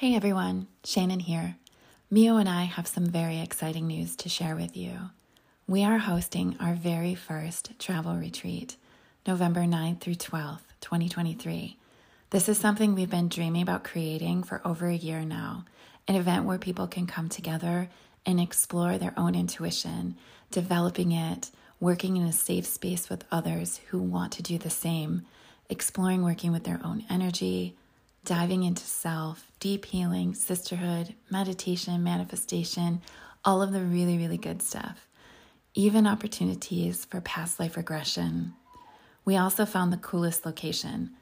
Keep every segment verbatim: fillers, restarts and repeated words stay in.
Hey everyone, Shannon here. Meo and I have some very exciting news to share with you. We are hosting our very first travel retreat, November ninth through twelfth, twenty twenty-three. This is something we've been dreaming about creating for over a year now, an event where people can come together and explore their own intuition, developing it, working in a safe space with others who want to do the same, exploring working with their own energy, diving into self, deep healing, sisterhood, meditation, manifestation, all of the really, really good stuff. Even opportunities for past life regression. We also found the coolest location,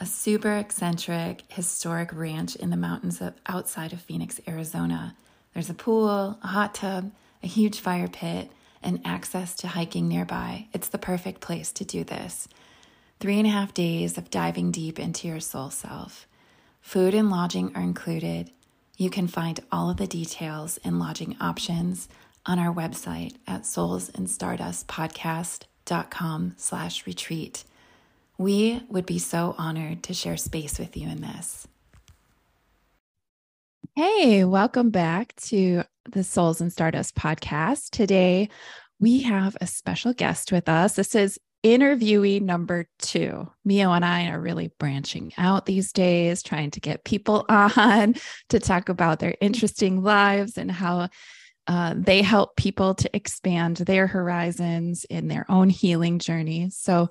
a super eccentric, historic ranch in the mountains of, outside of Phoenix, Arizona. There's a pool, a hot tub, a huge fire pit, and access to hiking nearby. It's the perfect place to do this. Three and a half days of diving deep into your soul self. Food and lodging are included. You can find all of the details and lodging options on our website at souls and stardust podcast dot com slash retreat. We would be so honored to share space with you in this. Hey, welcome back to the Souls and Stardust podcast. Today, we have a special guest with us. This is interviewee number two. Meo and I are really branching out these days, trying to get people on to talk about their interesting lives and how uh, they help people to expand their horizons in their own healing journey. So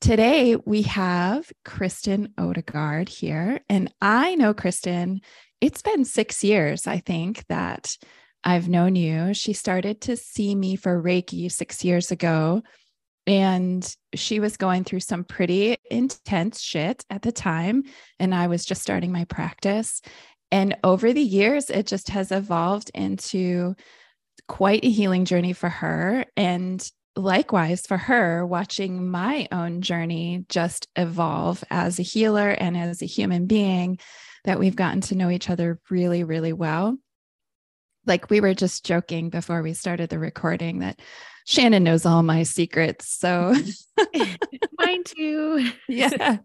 today we have Kristen Odegaard here, and I know Kristen. It's been six years, I think, that I've known you. She started to see me for Reiki six years ago. And she was going through some pretty intense shit at the time. And I was just starting my practice. And over the years, it just has evolved into quite a healing journey for her. And likewise for her, watching my own journey just evolve as a healer and as a human being, that we've gotten to know each other really, really well. Like we were just joking before we started the recording that Shannon knows all my secrets. So mine too. Yeah.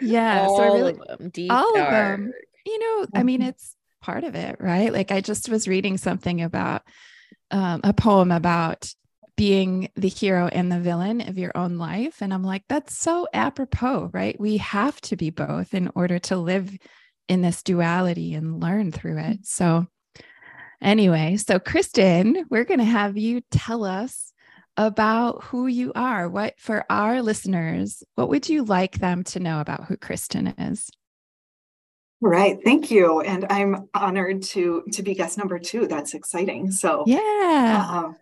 Yeah. All so I really, of them. Deep all dark. Of them. You know, I mean, it's part of it, right? Like I just was reading something about um, a poem about being the hero and the villain of your own life. And I'm like, that's so apropos, right? We have to be both in order to live in this duality and learn through it. So anyway, so Kristen, we're going to have you tell us about who you are. What, for our listeners, what would you like them to know about who Kristen is? Right. Thank you. And I'm honored to, to be guest number two. That's exciting. So yeah, uh,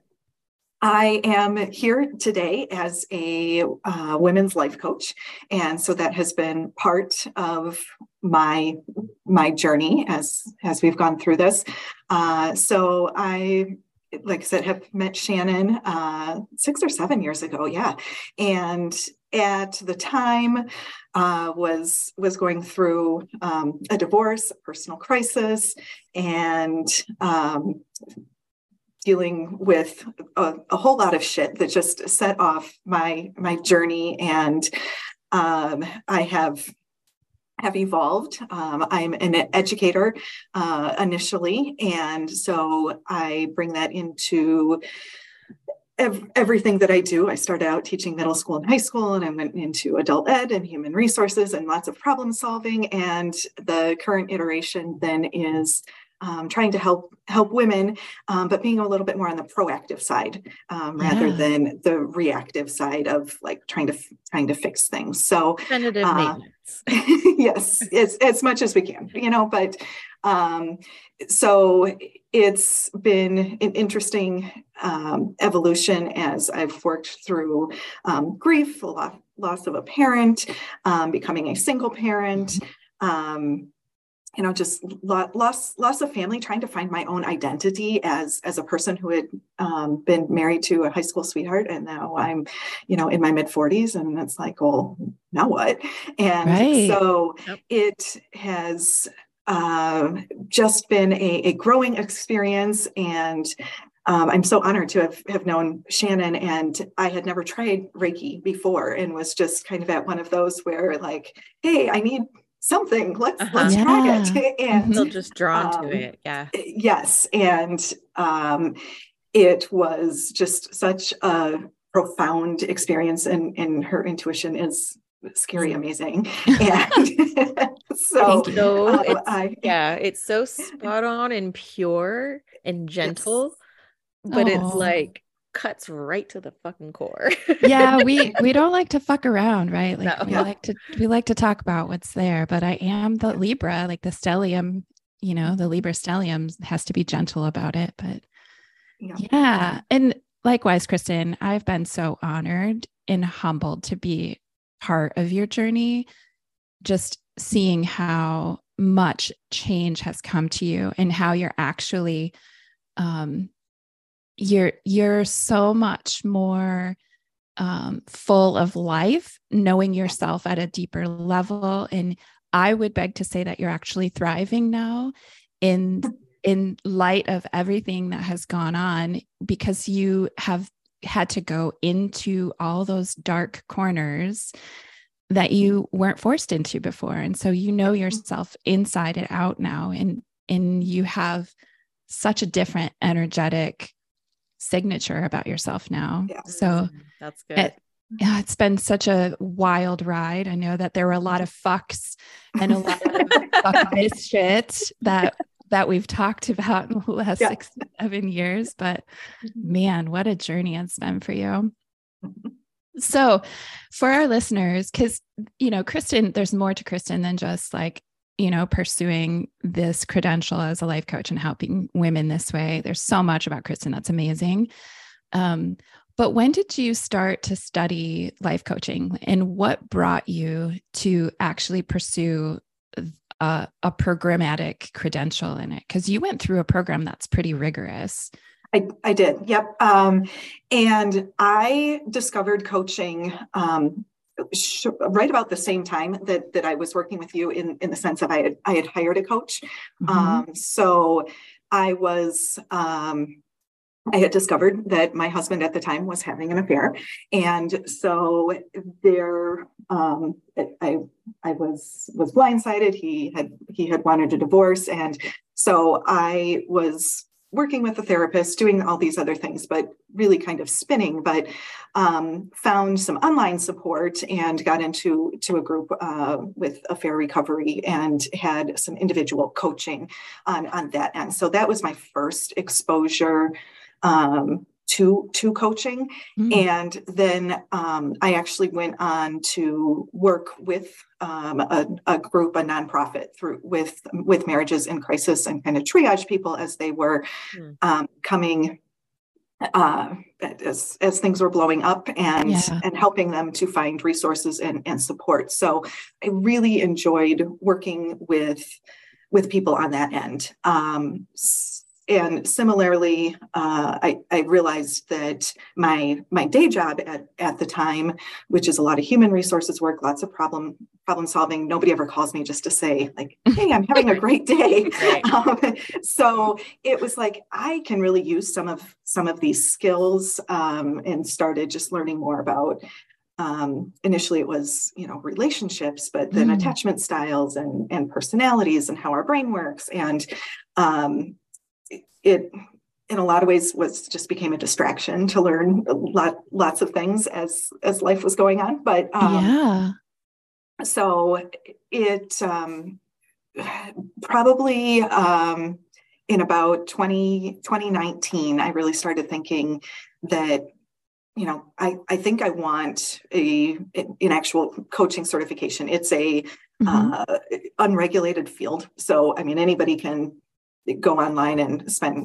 I am here today as a uh, women's life coach. And so that has been part of my, my journey as, as we've gone through this. Uh, so I, like I said, have met Shannon uh, six or seven years ago. Yeah. And at the time uh, was, was going through um, a divorce, a personal crisis, and um dealing with a, a whole lot of shit that just set off my, my journey. And um, I have, have evolved. Um, I'm an educator uh, initially. And so I bring that into ev- everything that I do. I started out teaching middle school and high school, and I went into adult ed and human resources and lots of problem solving. And the current iteration then is Um, trying to help help women, um, but being a little bit more on the proactive side um, yeah. rather than the reactive side of like trying to trying to fix things. So preventative uh, maintenance. Yes, as as much as we can, you know. But um, so it's been an interesting um, evolution as I've worked through um, grief, lo- loss of a parent, um, becoming a single parent. Um, You know, just loss, loss of family, trying to find my own identity as, as a person who had um, been married to a high school sweetheart. And now I'm, you know, in my mid forties, and it's like, well, now what? And right. so yep. it has uh, just been a, a growing experience. And Um, I'm so honored to have, have known Shannon, and I had never tried Reiki before and was just kind of at one of those where like, hey, I need something. Let's uh-huh. let's yeah. try it. And they'll just draw um, to it. Yeah. Yes. And um, it was just such a profound experience, and, and her intuition is scary amazing. And so, so uh, it's, I, yeah, it's so spot on and pure and gentle, but oh. it's like cuts right to the fucking core. Yeah. We, we don't like to fuck around, right? Like no. we like to, we like to talk about what's there, but I am the Libra, like the stellium, you know, the Libra stellium has to be gentle about it, but yeah. yeah. And likewise, Kristen, I've been so honored and humbled to be part of your journey, just seeing how much change has come to you and how you're actually, um, you're, you're so much more, um, full of life, knowing yourself at a deeper level. And I would beg to say that you're actually thriving now in, in light of everything that has gone on, because you have had to go into all those dark corners that you weren't forced into before. And so, you know, yourself inside and out now, and, and you have such a different energetic signature about yourself now. Yeah. So that's good. It, it's been such a wild ride. I know that there were a lot of fucks and a lot of fuck this shit that, that we've talked about in the last yeah. six, seven years, but man, what a journey it's been for you. So for our listeners, cause you know, Kristen, there's more to Kristen than just like, you know, pursuing this credential as a life coach and helping women this way. There's so much about Kristen that's amazing. Um, but when did you start to study life coaching, and what brought you to actually pursue Uh, a programmatic credential in it? Because you went through a program that's pretty rigorous. I, I did. Yep. Um, and I discovered coaching um, sh- right about the same time that that I was working with you, in, in the sense of I had, I had hired a coach. Mm-hmm. Um, so I was... Um, I had discovered that my husband at the time was having an affair. And so there, um, I, I was, was blindsided. He had, he had wanted a divorce. And so I was working with a therapist, doing all these other things, but really kind of spinning, but, um, found some online support and got into, to a group, uh, with Affair Recovery, and had some individual coaching on, on that end. So that was my first exposure um, to, to coaching. Mm-hmm. And then, um, I actually went on to work with, um, a, a group, a nonprofit through with, with marriages in crisis, and kind of triage people as they were, mm-hmm. um, coming, uh, as, as things were blowing up, and, yeah. and helping them to find resources and, and support. So I really enjoyed working with, with people on that end. Um, And similarly, uh, I, I realized that my my day job at, at the time, which is a lot of human resources work, lots of problem problem solving. Nobody ever calls me just to say like, "Hey, I'm having a great day." Right. Um, so it was like I can really use some of some of these skills, um, and started just learning more about. Um, initially it was, you know, relationships, but then mm. attachment styles and and personalities and how our brain works, and. Um, It, in a lot of ways, was just became a distraction to learn a lot, lots of things as as life was going on. But um, yeah, so it um, probably um, in about twenty nineteen, I really started thinking that. You know, I, I think I want a an actual coaching certification. It's a mm-hmm. uh, unregulated field, so I mean anybody can. Go online and spend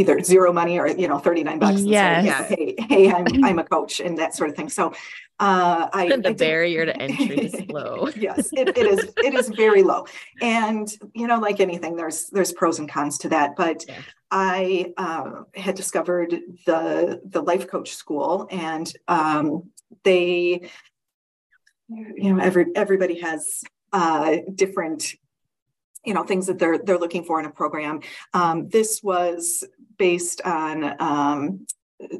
either zero money or, you know, thirty-nine bucks. Yes. And say, yeah. Hey, hey, I'm, I'm a coach and that sort of thing. So, uh, I, the I barrier to entry is low. Yes, it, it is. It is very low. And, you know, like anything, there's, there's pros and cons to that, but yeah. I, uh, had discovered the, the Life Coach School, and, um, they, you know, every, everybody has, uh, different, you know, things that they're, they're looking for in a program. Um, this was based on, um,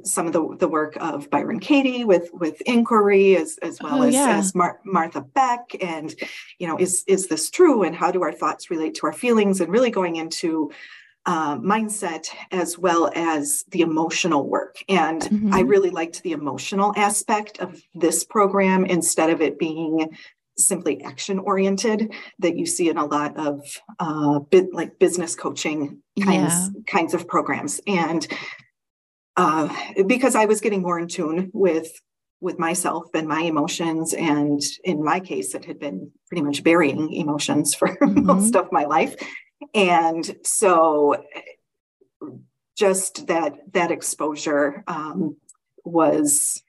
some of the, the work of Byron Katie with, with inquiry, as, as well oh, as, yeah. as Mar- Martha Beck, and, you know, is, is this true? And how do our thoughts relate to our feelings? And really going into uh, mindset as well as the emotional work. And mm-hmm. I really liked the emotional aspect of this program instead of it being simply action oriented that you see in a lot of uh, bit like business coaching kinds, yeah. kinds of programs. And Uh, because I was getting more in tune with with myself and my emotions. And in my case, it had been pretty much burying emotions for mm-hmm. most of my life. And so just that that exposure um, was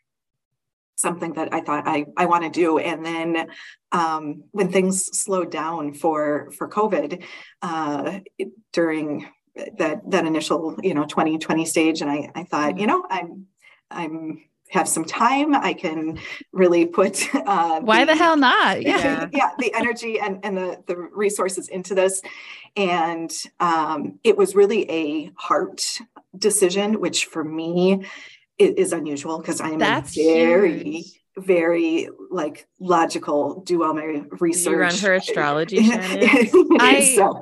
something that I thought I, I want to do. And then um, when things slowed down for, for COVID uh, it, during that, that initial, you know, twenty twenty stage. And I, I thought, you know, I'm, I'm have some time. I can really put, uh, why the, the hell not? Yeah. yeah. The energy and, and the, the resources into this. And, um, it was really a heart decision, which for me is, is unusual because I'm That's very, huge. very like logical, do all my research. You run her astrology, Shannon. I, so.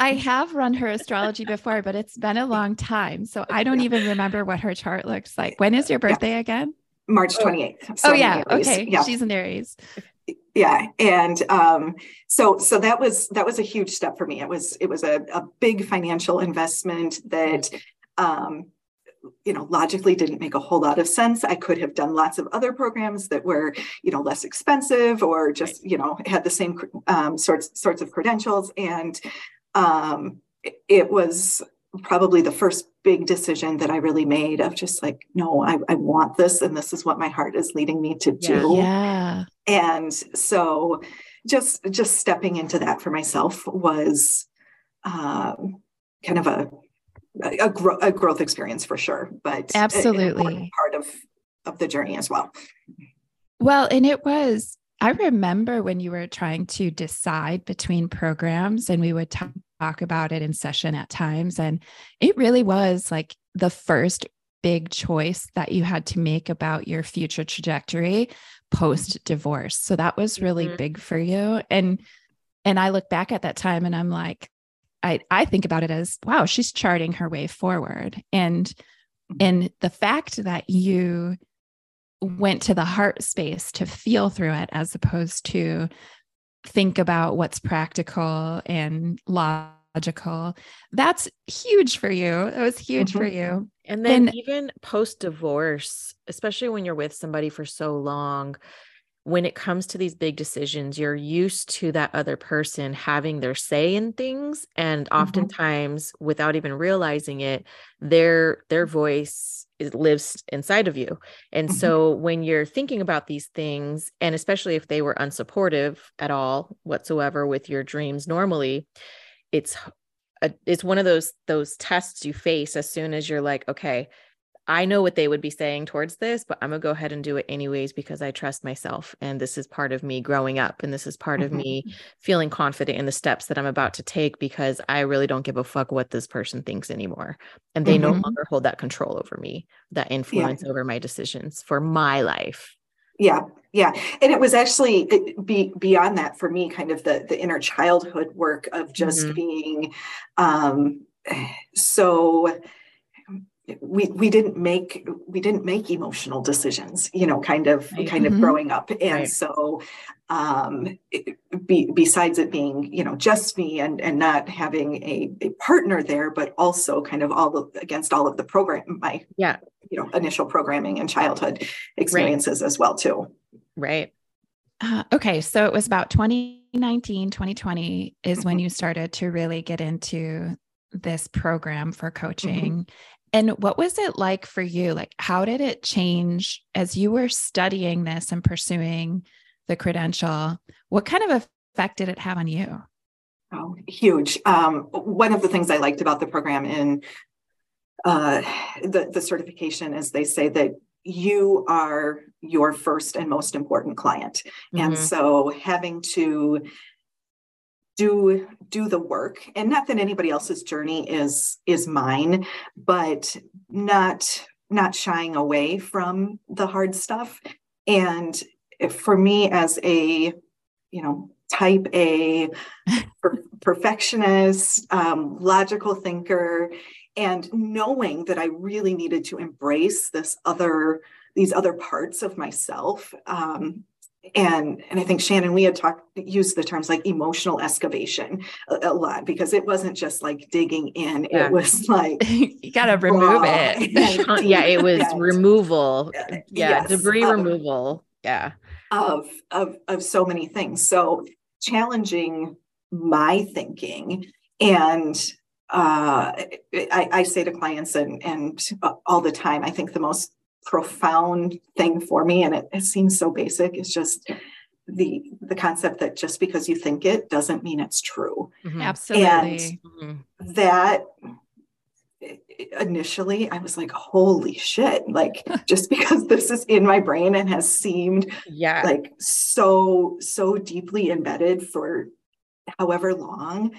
I have run her astrology before, but it's been a long time. So I don't yeah. even remember what her chart looks like. When is your birthday yeah. again? March twenty-eighth. So oh yeah. Okay. Yeah. She's an Aries. Yeah. And, um, so, so that was, that was a huge step for me. It was, it was a, a big financial investment that, um, you know, logically didn't make a whole lot of sense. I could have done lots of other programs that were, you know, less expensive or just, you know, had the same, um, sorts, sorts of credentials. And, um, it was probably the first big decision that I really made of just like, no, I, I want this. And this is what my heart is leading me to do. Yeah. And so just, just stepping into that for myself was, um, kind of a, A, gro- a growth experience for sure, but absolutely part of, of the journey as well. Well, and it was, I remember when you were trying to decide between programs and we would talk, talk about it in session at times. And it really was like the first big choice that you had to make about your future trajectory post divorce. So that was really mm-hmm. big for you. And, and I look back at that time and I'm like, I, I think about it as, wow, she's charting her way forward. And, and the fact that you went to the heart space to feel through it, as opposed to think about what's practical and logical, that's huge for you. It was huge mm-hmm. for you. And then and, even post-divorce, especially when you're with somebody for so long, when it comes to these big decisions, you're used to that other person having their say in things. And oftentimes mm-hmm. without even realizing it, their, their voice is, lives inside of you. And mm-hmm. so when you're thinking about these things, and especially if they were unsupportive at all whatsoever with your dreams, normally it's, a, it's one of those, those tests you face as soon as you're like, okay, I know what they would be saying towards this, but I'm gonna go ahead and do it anyways, because I trust myself. And this is part of me growing up. And this is part mm-hmm. of me feeling confident in the steps that I'm about to take, because I really don't give a fuck what this person thinks anymore. And they mm-hmm. no longer hold that control over me, that influence yeah. over my decisions for my life. Yeah. Yeah. And it was actually it, be, beyond that for me, kind of the, the inner childhood work of just mm-hmm. being um, so we, we didn't make, we didn't make emotional decisions, you know, kind of, right. kind of mm-hmm. growing up. And right. so, um, it, be, besides it being, you know, just me and, and not having a, a partner there, but also kind of all the, against all of the program, my, yeah. you know, initial programming and childhood experiences right. as well too. Right. Uh, okay. So it was about twenty nineteen, twenty twenty is mm-hmm. when you started to really get into this program for coaching. Mm-hmm. And what was it like for you? Like, how did it change as you were studying this and pursuing the credential? What kind of effect did it have on you? Oh, huge. Um, one of the things I liked about the program in uh, the, the certification is they say that you are your first and most important client. Mm-hmm. And so having to do, do the work, and not that anybody else's journey is, is mine, but not not shying away from the hard stuff. And for me as a, you know, type A per- perfectionist, um, logical thinker, and knowing that I really needed to embrace this other, these other parts of myself. Um, and, and I think Shannon, we had talked, used the terms like emotional excavation a, a lot, because it wasn't just like digging in. Yeah. It was like, you got to remove it. Yeah. It was that. removal. Yeah. Yes, debris of, removal. Yeah. Of, of, of so many things. So challenging my thinking. And uh, I, I say to clients and, and all the time, I think the most profound thing for me, and it, it seems so basic, is just the the concept that just because you think it doesn't mean it's true. Mm-hmm. Absolutely. And mm-hmm. that initially I was like, holy shit, like just because this is in my brain and has seemed yeah. like so, so deeply embedded for however long,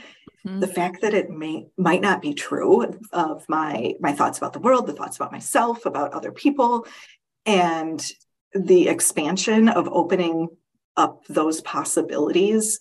mm-hmm. the fact that it may might not be true of my my thoughts about the world, the thoughts about myself, about other people, and the expansion of opening up those possibilities.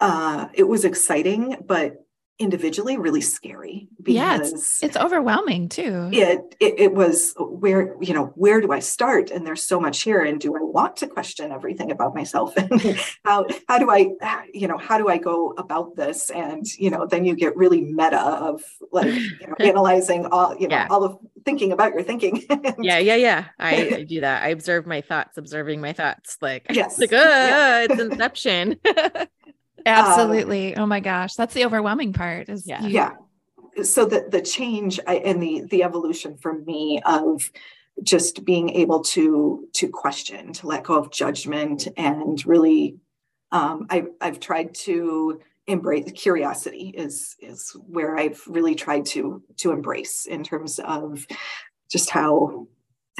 Uh, it was exciting, but individually really scary, because yeah, it's, it's overwhelming too. It, it it was where, you know, where do I start? And there's so much here. And do I want to question everything about myself? And how, how do I, you know, how do I go about this? And, you know, then you get really meta of like, you know, analyzing all, you know, yeah. all of thinking about your thinking. and, yeah. Yeah. Yeah. I, I do that. I observe my thoughts, observing my thoughts. Like, yes. Like, oh, yeah. It's inception. Absolutely. Um, oh my gosh. That's the overwhelming part. Is yeah. yeah. So the, the change I, and the, the evolution for me of just being able to, to question, to let go of judgment, and really, um, I, I've tried to embrace curiosity is, is where I've really tried to, to embrace in terms of just how,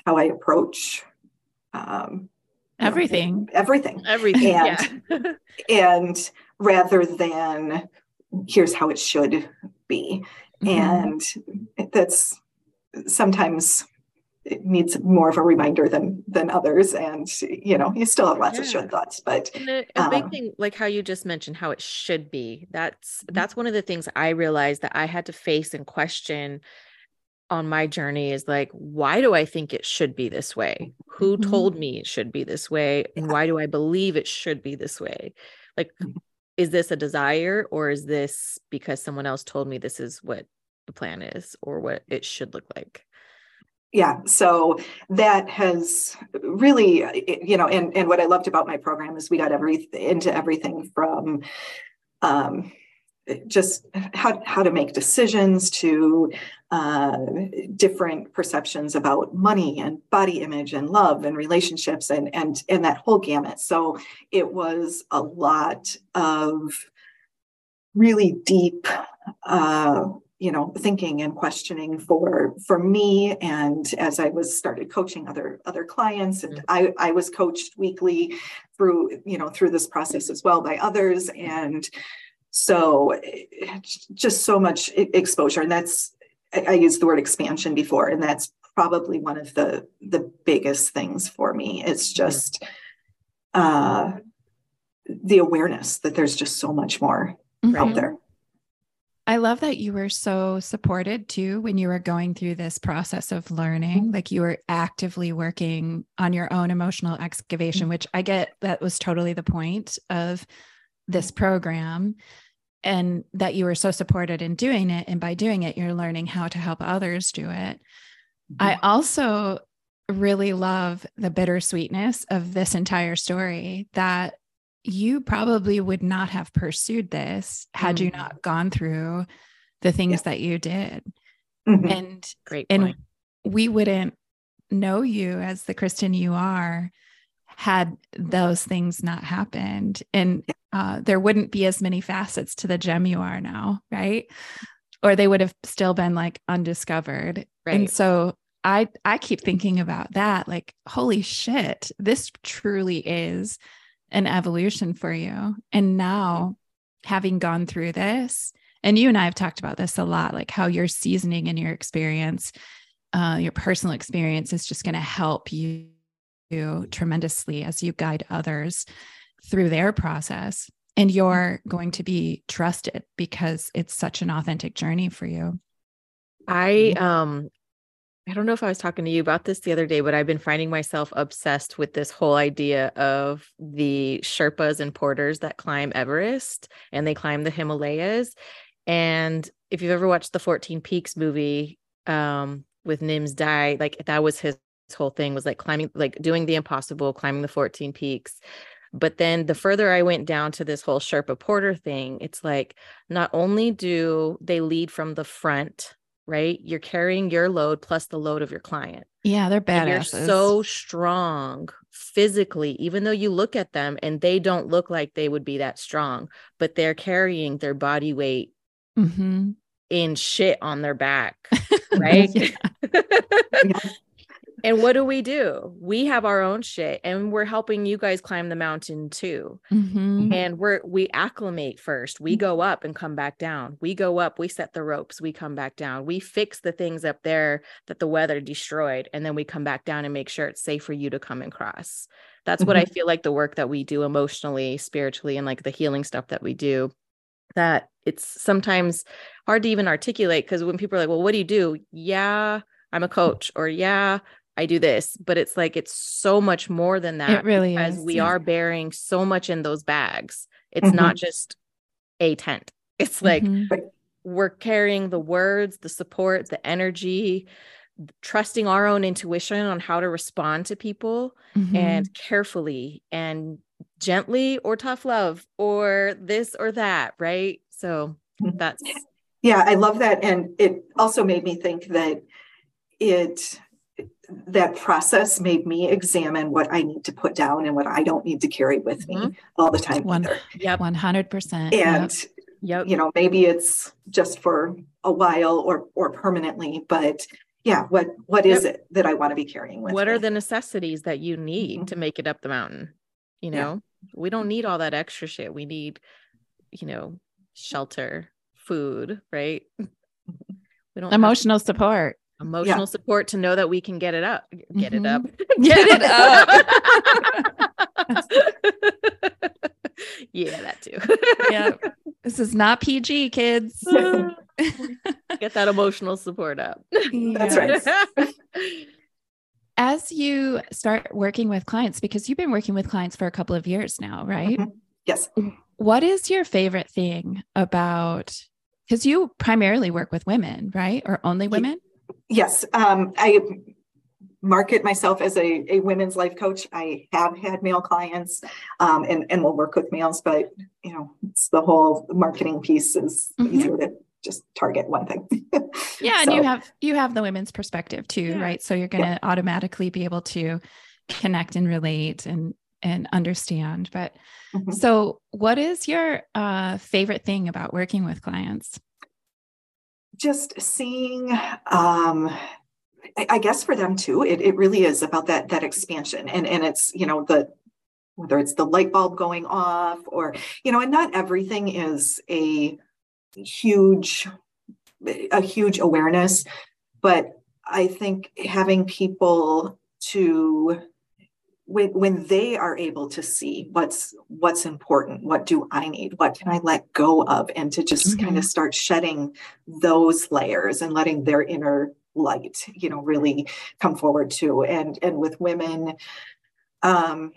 how I approach, um, everything, everything, everything. And, yeah. and rather than here's how it should be. Mm-hmm. And that's sometimes it needs more of a reminder than, than others. And, you know, you still have lots yeah. of should thoughts, but a, a um, big thing, like how you just mentioned, how it should be, that's, that's one of the things I realized that I had to face and question on my journey is like, why do I think it should be this way? Who told me it should be this way? And why do I believe it should be this way? Like, is this a desire, or is this because someone else told me this is what the plan is or what it should look like? Yeah. So that has really, you know, and, and what I loved about my program is we got every into everything from, um, just how, how to make decisions to uh, different perceptions about money and body image and love and relationships and, and, and that whole gamut. So it was a lot of really deep, uh, you know, thinking and questioning for, for me. And as I was started coaching other, other clients, and I, I was coached weekly through, you know, through this process as well by others. And so just so much exposure. And that's, I, I used the word expansion before, and that's probably one of the, the biggest things for me. It's just uh, the awareness that there's just so much more mm-hmm. out there. I love that you were so supported too, when you were going through this process of learning, mm-hmm. like you were actively working on your own emotional excavation, mm-hmm. which I get that was totally the point of this program, and that you were so supported in doing it. And by doing it, you're learning how to help others do it. Mm-hmm. I also really love the bittersweetness of this entire story, that you probably would not have pursued this had mm-hmm. you not gone through the things yeah. that you did. Mm-hmm. And, Great and point. We wouldn't know you as the Kristen you are had those things not happened. And uh, there wouldn't be as many facets to the gem you are now, right? Or they would have still been like undiscovered. Right. And so I, I keep thinking about that, like, holy shit, this truly is an evolution for you. And now having gone through this, and you and I have talked about this a lot, like how your seasoning and your experience uh, your personal experience is just going to help you tremendously as you guide others through their process. And you're going to be trusted because it's such an authentic journey for you. I, um, I don't know if I was talking to you about this the other day, but I've been finding myself obsessed with this whole idea of the Sherpas and porters that climb Everest and they climb the Himalayas. And if you've ever watched the fourteen Peaks movie, um, with Nims Dai, like that was his whole thing, was like climbing, like doing the impossible, climbing the fourteen Peaks. But then the further I went down to this whole Sherpa porter thing, it's like, not only do they lead from the front, right? You're carrying your load plus the load of your client. Yeah. They're badasses. You're so strong physically, even though you look at them and they don't look like they would be that strong, but they're carrying their body weight mm-hmm. in shit on their back. Right. Yeah. Yeah. And what do we do? We have our own shit and we're helping you guys climb the mountain too. Mm-hmm. And we're, we acclimate first, we go up and come back down. We go up, we set the ropes, we come back down. We fix the things up there that the weather destroyed. And then we come back down and make sure it's safe for you to come and cross. That's mm-hmm. what I feel like the work that we do emotionally, spiritually, and like the healing stuff that we do, that it's sometimes hard to even articulate. Cause when people are like, well, what do you do? Yeah, I'm a coach, or yeah, I do this, but it's like, it's so much more than that. It really is. Because we yeah. are bearing so much in those bags. It's mm-hmm. not just a tent. It's like, mm-hmm. we're carrying the words, the support, the energy, trusting our own intuition on how to respond to people mm-hmm. and carefully and gently, or tough love, or this or that. Right. So that's. Yeah. I love that. And it also made me think that it, that process made me examine what I need to put down and what I don't need to carry with me mm-hmm. all the time. One, yeah, one hundred percent. And, yep. you know, maybe it's just for a while or, or permanently, but yeah, what, what yep. is it that I want to be carrying with What me? Are the necessities that you need mm-hmm. to make it up the mountain? You know, yeah. we don't need all that extra shit. We need, you know, shelter, food, right? We don't Emotional have- support. Emotional yeah. support to know that we can get it up, get mm-hmm. it up, get it up. Yeah, that too. Yeah. This is not P G, kids. Get that emotional support up. Yeah. That's right. As you start working with clients, because you've been working with clients for a couple of years now, right? Mm-hmm. Yes. What is your favorite thing about, because you primarily work with women, right? Or only women? Yeah. Yes. Um, I market myself as a, a women's life coach. I have had male clients um, and, and will work with males, but you know, it's the whole marketing piece is mm-hmm. easier to just target one thing. Yeah. So, and you have, you have the women's perspective too, yeah. right? So you're going to yeah. automatically be able to connect and relate and, and understand. But mm-hmm. so what is your uh, favorite thing about working with clients? Just seeing, um, I, I guess for them too, it, it really is about that, that expansion. And, and it's, you know, the, whether it's the light bulb going off or, you know, and not everything is a huge, a huge awareness, but I think having people to, when, when they are able to see what's, what's important, what do I need? What can I let go of? And to just mm-hmm. kind of start shedding those layers and letting their inner light, you know, really come forward too. And, and with women, um,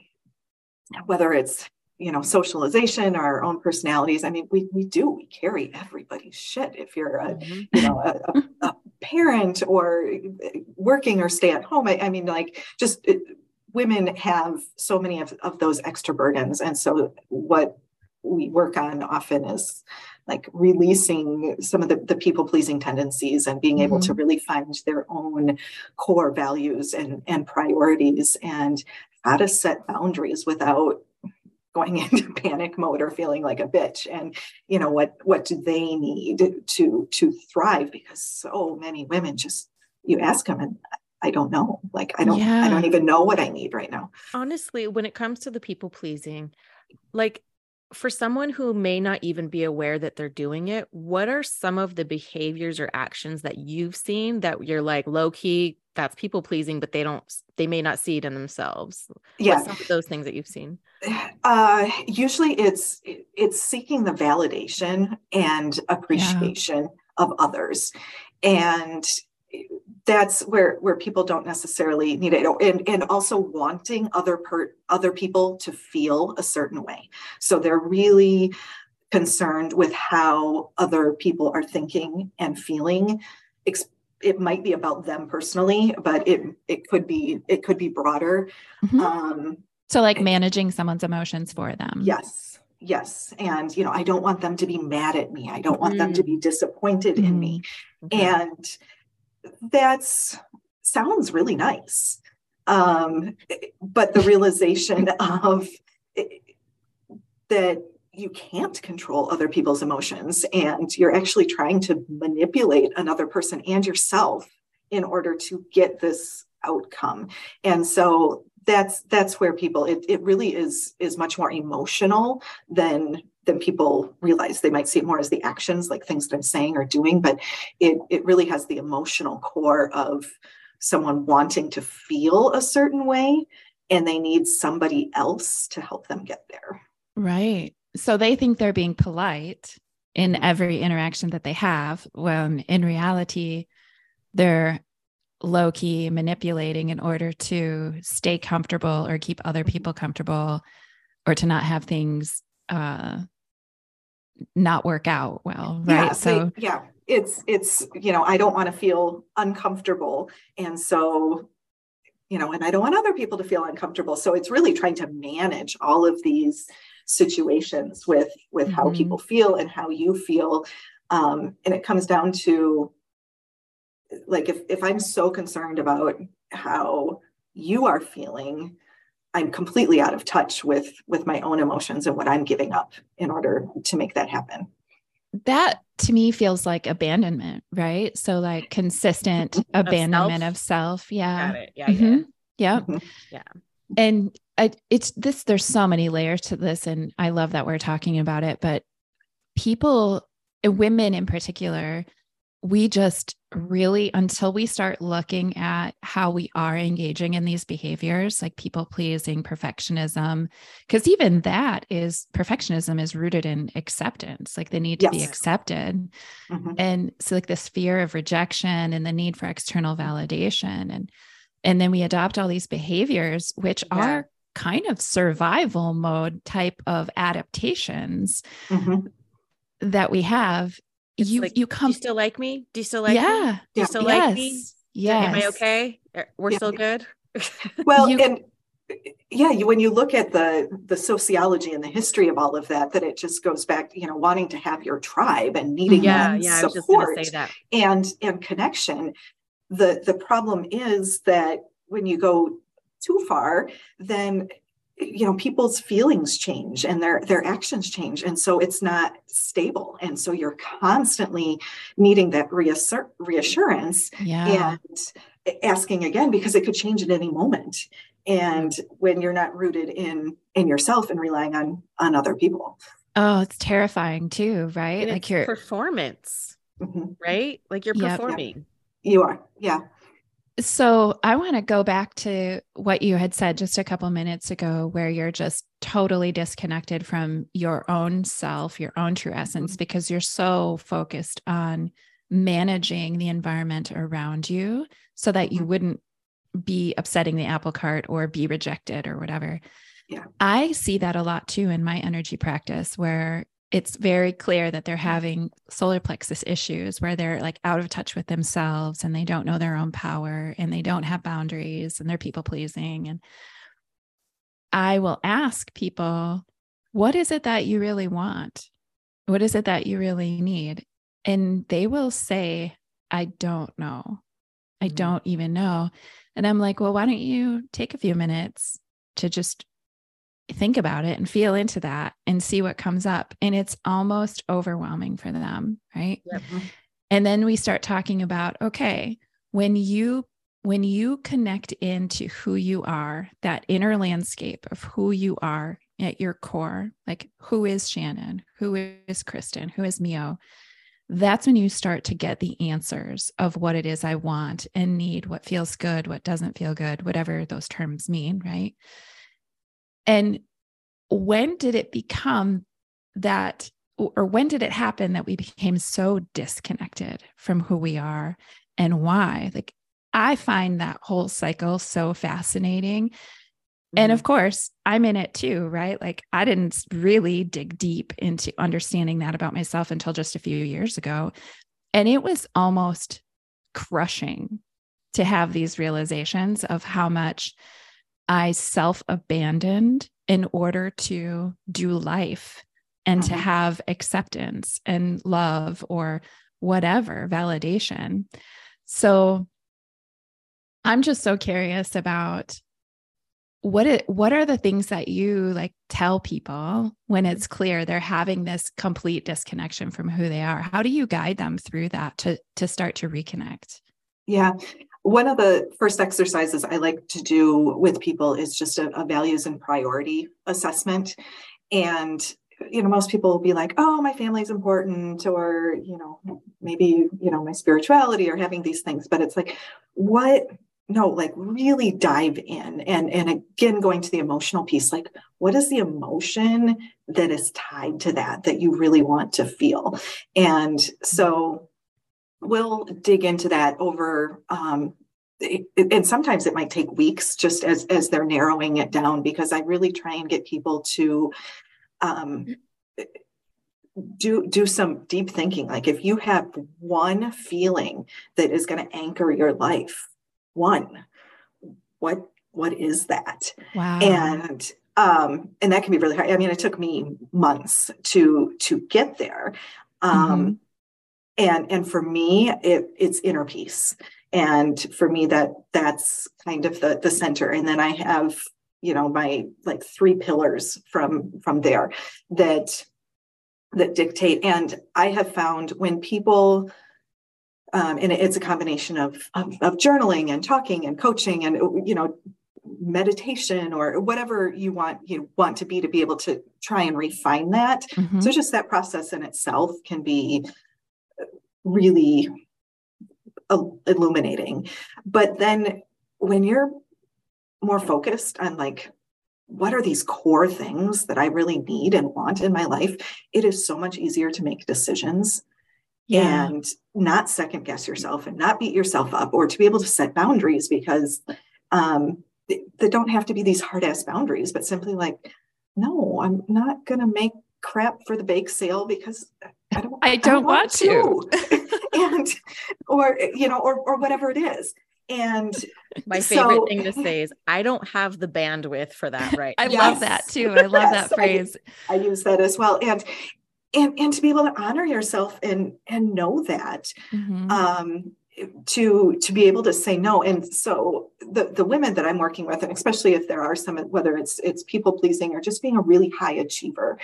whether it's, you know, socialization, our own personalities. I mean, we, we do, we carry everybody's shit. If you're a, mm-hmm. you know, a, a, a parent or working or stay at home, I, I mean, like just it, women have so many of, of those extra burdens. And so what we work on often is like releasing some of the, the people pleasing tendencies and being able mm-hmm. to really find their own core values and, and priorities and how to set boundaries without going into panic mode or feeling like a bitch. And, you know, what, what do they need to, to thrive? Because so many women just, you ask them and I don't know. Like, I don't, yeah. I don't even know what I need right now. Honestly, when it comes to the people pleasing, like for someone who may not even be aware that they're doing it, what are some of the behaviors or actions that you've seen that you're like, low key, that's people pleasing, but they don't, they may not see it in themselves? Yeah. What's some of those things that you've seen? Uh, usually it's, it's seeking the validation and appreciation yeah. of others. And that's where, where people don't necessarily need it. And, and also wanting other per, other people to feel a certain way. So they're really concerned with how other people are thinking and feeling. It might be about them personally, but it, it could be, it could be broader. Mm-hmm. Um, so like managing someone's emotions for them. Yes. Yes. And, you know, I don't want them to be mad at me. I don't want mm. them to be disappointed mm. in me. Okay. And that's sounds really nice. Um, but the realization of it, that you can't control other people's emotions, and you're actually trying to manipulate another person and yourself in order to get this outcome. And so that's, that's where people, it, it really is, is much more emotional than than people realize. They might see it more as the actions, like things that I'm saying or doing, but it, it really has the emotional core of someone wanting to feel a certain way, and they need somebody else to help them get there. Right. So they think they're being polite in every interaction that they have, when in reality, they're low-key manipulating in order to stay comfortable or keep other people comfortable, or to not have things uh, not work out well. Right. Yeah, so they, yeah, it's, it's, you know, I don't want to feel uncomfortable. And so, you know, and I don't want other people to feel uncomfortable. So it's really trying to manage all of these situations with, with mm-hmm. how people feel and how you feel. Um, and it comes down to like, if, if I'm so concerned about how you are feeling, I'm completely out of touch with, with my own emotions and what I'm giving up in order to make that happen. That to me feels like abandonment, right? So like consistent of abandonment self? of self. Yeah. Got it. Yeah. Mm-hmm. Yeah. Mm-hmm. Yeah. And I, it's this, there's so many layers to this, and I love that we're talking about it, but people, women in particular, we just really, until we start looking at how we are engaging in these behaviors, like people pleasing, perfectionism, because even that is, perfectionism is rooted in acceptance, like the need to yes. be accepted. Mm-hmm. And so like this fear of rejection and the need for external validation. And, and then we adopt all these behaviors, which yeah. are kind of survival mode type of adaptations mm-hmm. that we have. It's you like, you come. Do you still like me? Do you still like yeah. me? Do you still yes. like me? Yeah. Am I okay? We're yeah. still good. Well, you, and yeah, you, when you look at the the sociology and the history of all of that, that it just goes back, you know, wanting to have your tribe and needing yeah, yeah, support I was just gonna say that. and and connection. The the problem is that when you go too far, then you know, people's feelings change and their, their actions change. And so it's not stable. And so you're constantly needing that reassur- reassurance yeah. and asking again, because it could change at any moment. And when you're not rooted in, in yourself and relying on, on other people. Oh, it's terrifying too, right? And like your performance, mm-hmm. right? Like you're yep. performing. Yep. You are. Yeah. So I want to go back to what you had said just a couple minutes ago, where you're just totally disconnected from your own self, your own true essence, because you're so focused on managing the environment around you so that you wouldn't be upsetting the apple cart or be rejected or whatever. Yeah. I see that a lot too in my energy practice, where it's very clear that they're having solar plexus issues, where they're like out of touch with themselves and they don't know their own power and they don't have boundaries and they're people pleasing. And I will ask people, what is it that you really want? What is it that you really need? And they will say, I don't know. I don't even know. And I'm like, well, why don't you take a few minutes to just think about it and feel into that and see what comes up. And it's almost overwhelming for them. Right. Yep. And then we start talking about, okay, when you, when you connect into who you are, that inner landscape of who you are, at your core, like who is Shannon, who is Kristen, who is Meo, that's when you start to get the answers of what it is I want and need, what feels good, what doesn't feel good, whatever those terms mean, right? And when did it become that, or when did it happen that we became so disconnected from who we are and why? Like, I find that whole cycle so fascinating. And of course, I'm in it too, right? Like, I didn't really dig deep into understanding that about myself until just a few years ago. And it was almost crushing to have these realizations of how much I self-abandoned in order to do life and mm-hmm. to have acceptance and love or whatever validation. So I'm just so curious about What it, what are the things that you like tell people when it's clear they're having this complete disconnection from who they are? How do you guide them through that to, to start to reconnect? Yeah. One of the first exercises I like to do with people is just a, a values and priority assessment. And, you know, most people will be like, oh, my family's important, or, you know, maybe, you know, my spirituality or having these things, but it's like, what No, like really dive in. And, and again, going to the emotional piece, like what is the emotion that is tied to that, that you really want to feel? And so we'll dig into that over, um, it, and sometimes it might take weeks just as, as they're narrowing it down, because I really try and get people to, um, do, do some deep thinking. Like if you have one feeling that is going to anchor your life, one, what, what is that? Wow. And, um, and that can be really hard. I mean, it took me months to, to get there. Um, mm-hmm. and, and for me, it it's inner peace. And for me, that that's kind of the, the center. And then I have, you know, my like three pillars from, from there that, that dictate. And I have found when people, Um, and it's a combination of, of, of journaling and talking and coaching and, you know, meditation or whatever you want, you want to be, to be able to try and refine that. Mm-hmm. So just that process in itself can be really illuminating. But then when you're more focused on like, what are these core things that I really need and want in my life? It is so much easier to make decisions. Yeah. And not second guess yourself and not beat yourself up, or to be able to set boundaries, because um, they, they don't have to be these hard ass boundaries, but simply like, no, I'm not going to make crap for the bake sale because I don't, I don't, I don't want, want to, to. and, or, you know, or, or whatever it is. And my favorite so, thing to say is, I don't have the bandwidth for that. Right. I yes. love that too. I love yes, that phrase. I, I use that as well. And, And, and to be able to honor yourself and, and know that, mm-hmm. um, to, to be able to say no. And so the, the women that I'm working with, and especially if there are some, whether it's, it's people pleasing or just being a really high achiever,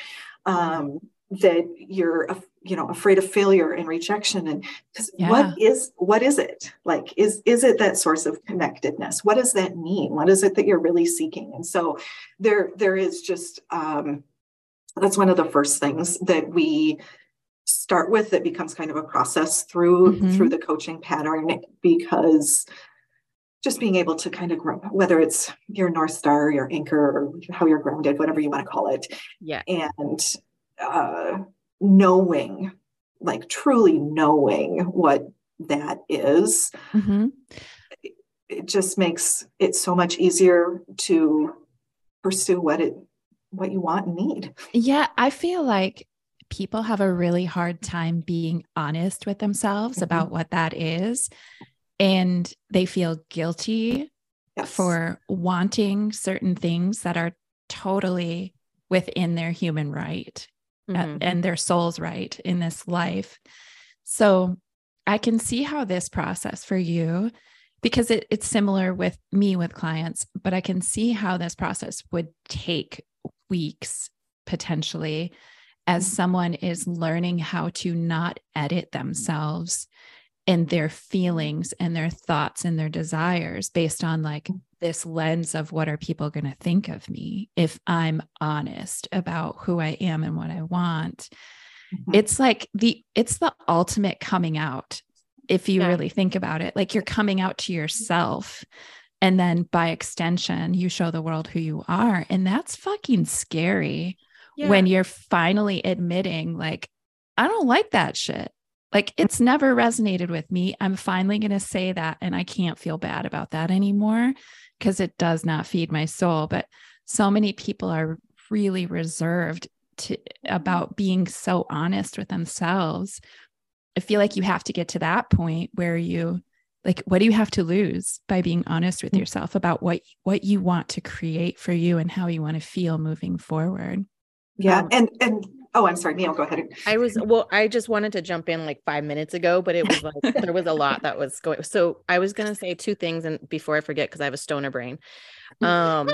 um, that you're, you know, afraid of failure and rejection. And yeah. what is, what is it like, is, is it that source of connectedness? What does that mean? What is it that you're really seeking? And so there, there is just, um, that's one of the first things that we start with. That becomes kind of a process through, mm-hmm. through the coaching pattern, because just being able to kind of, whether it's your North Star, your anchor, or how you're grounded, whatever you want to call it. Yeah. And, uh, knowing, like truly knowing what that is, mm-hmm. it, it just makes it so much easier to pursue what it what you want and need. Yeah. I feel like people have a really hard time being honest with themselves mm-hmm. about what that is. And they feel guilty yes. for wanting certain things that are totally within their human right mm-hmm. and their soul's right in this life. So I can see how this process for you, because it, it's similar with me with clients, but I can see how this process would take weeks potentially as someone is learning how to not edit themselves and their feelings and their thoughts and their desires based on like this lens of what are people going to think of me if I'm honest about who I am and what I want. Mm-hmm. It's like the, it's the ultimate coming out. If you yeah. really think about it, like you're coming out to yourself, and then by extension, you show the world who you are. And that's fucking scary yeah. when you're finally admitting, like, I don't like that shit. Like it's never resonated with me. I'm finally going to say that. And I can't feel bad about that anymore because it does not feed my soul. But so many people are really reserved to about being so honest with themselves. I feel like you have to get to that point where you like, what do you have to lose by being honest with yourself about what, what you want to create for you and how you want to feel moving forward? Yeah. Um, and, and, Oh, I'm sorry, Meo, go ahead. I was, well, I just wanted to jump in like five minutes ago, but it was like, there was a lot that was going. So I was going to say two things. And before I forget, cause I have a stoner brain. Um,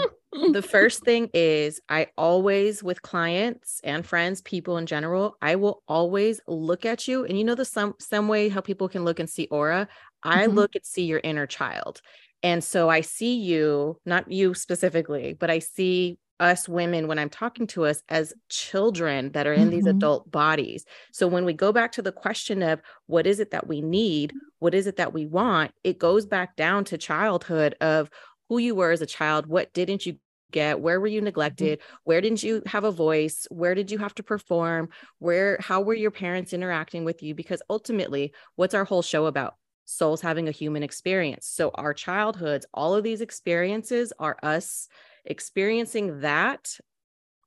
the first thing is I always with clients and friends, people in general, I will always look at you. And you know, the, some, some way how people can look and see aura. I mm-hmm. look and see your inner child. And so I see you, not you specifically, but I see us women, when I'm talking to us as children that are in mm-hmm. these adult bodies. So when we go back to the question of what is it that we need? What is it that we want? It goes back down to childhood of who you were as a child. What didn't you get? Where were you neglected? Mm-hmm. Where didn't you have a voice? Where did you have to perform? Where, how were your parents interacting with you? Because ultimately, what's our whole show about? Souls having a human experience. So our childhoods, all of these experiences are us experiencing that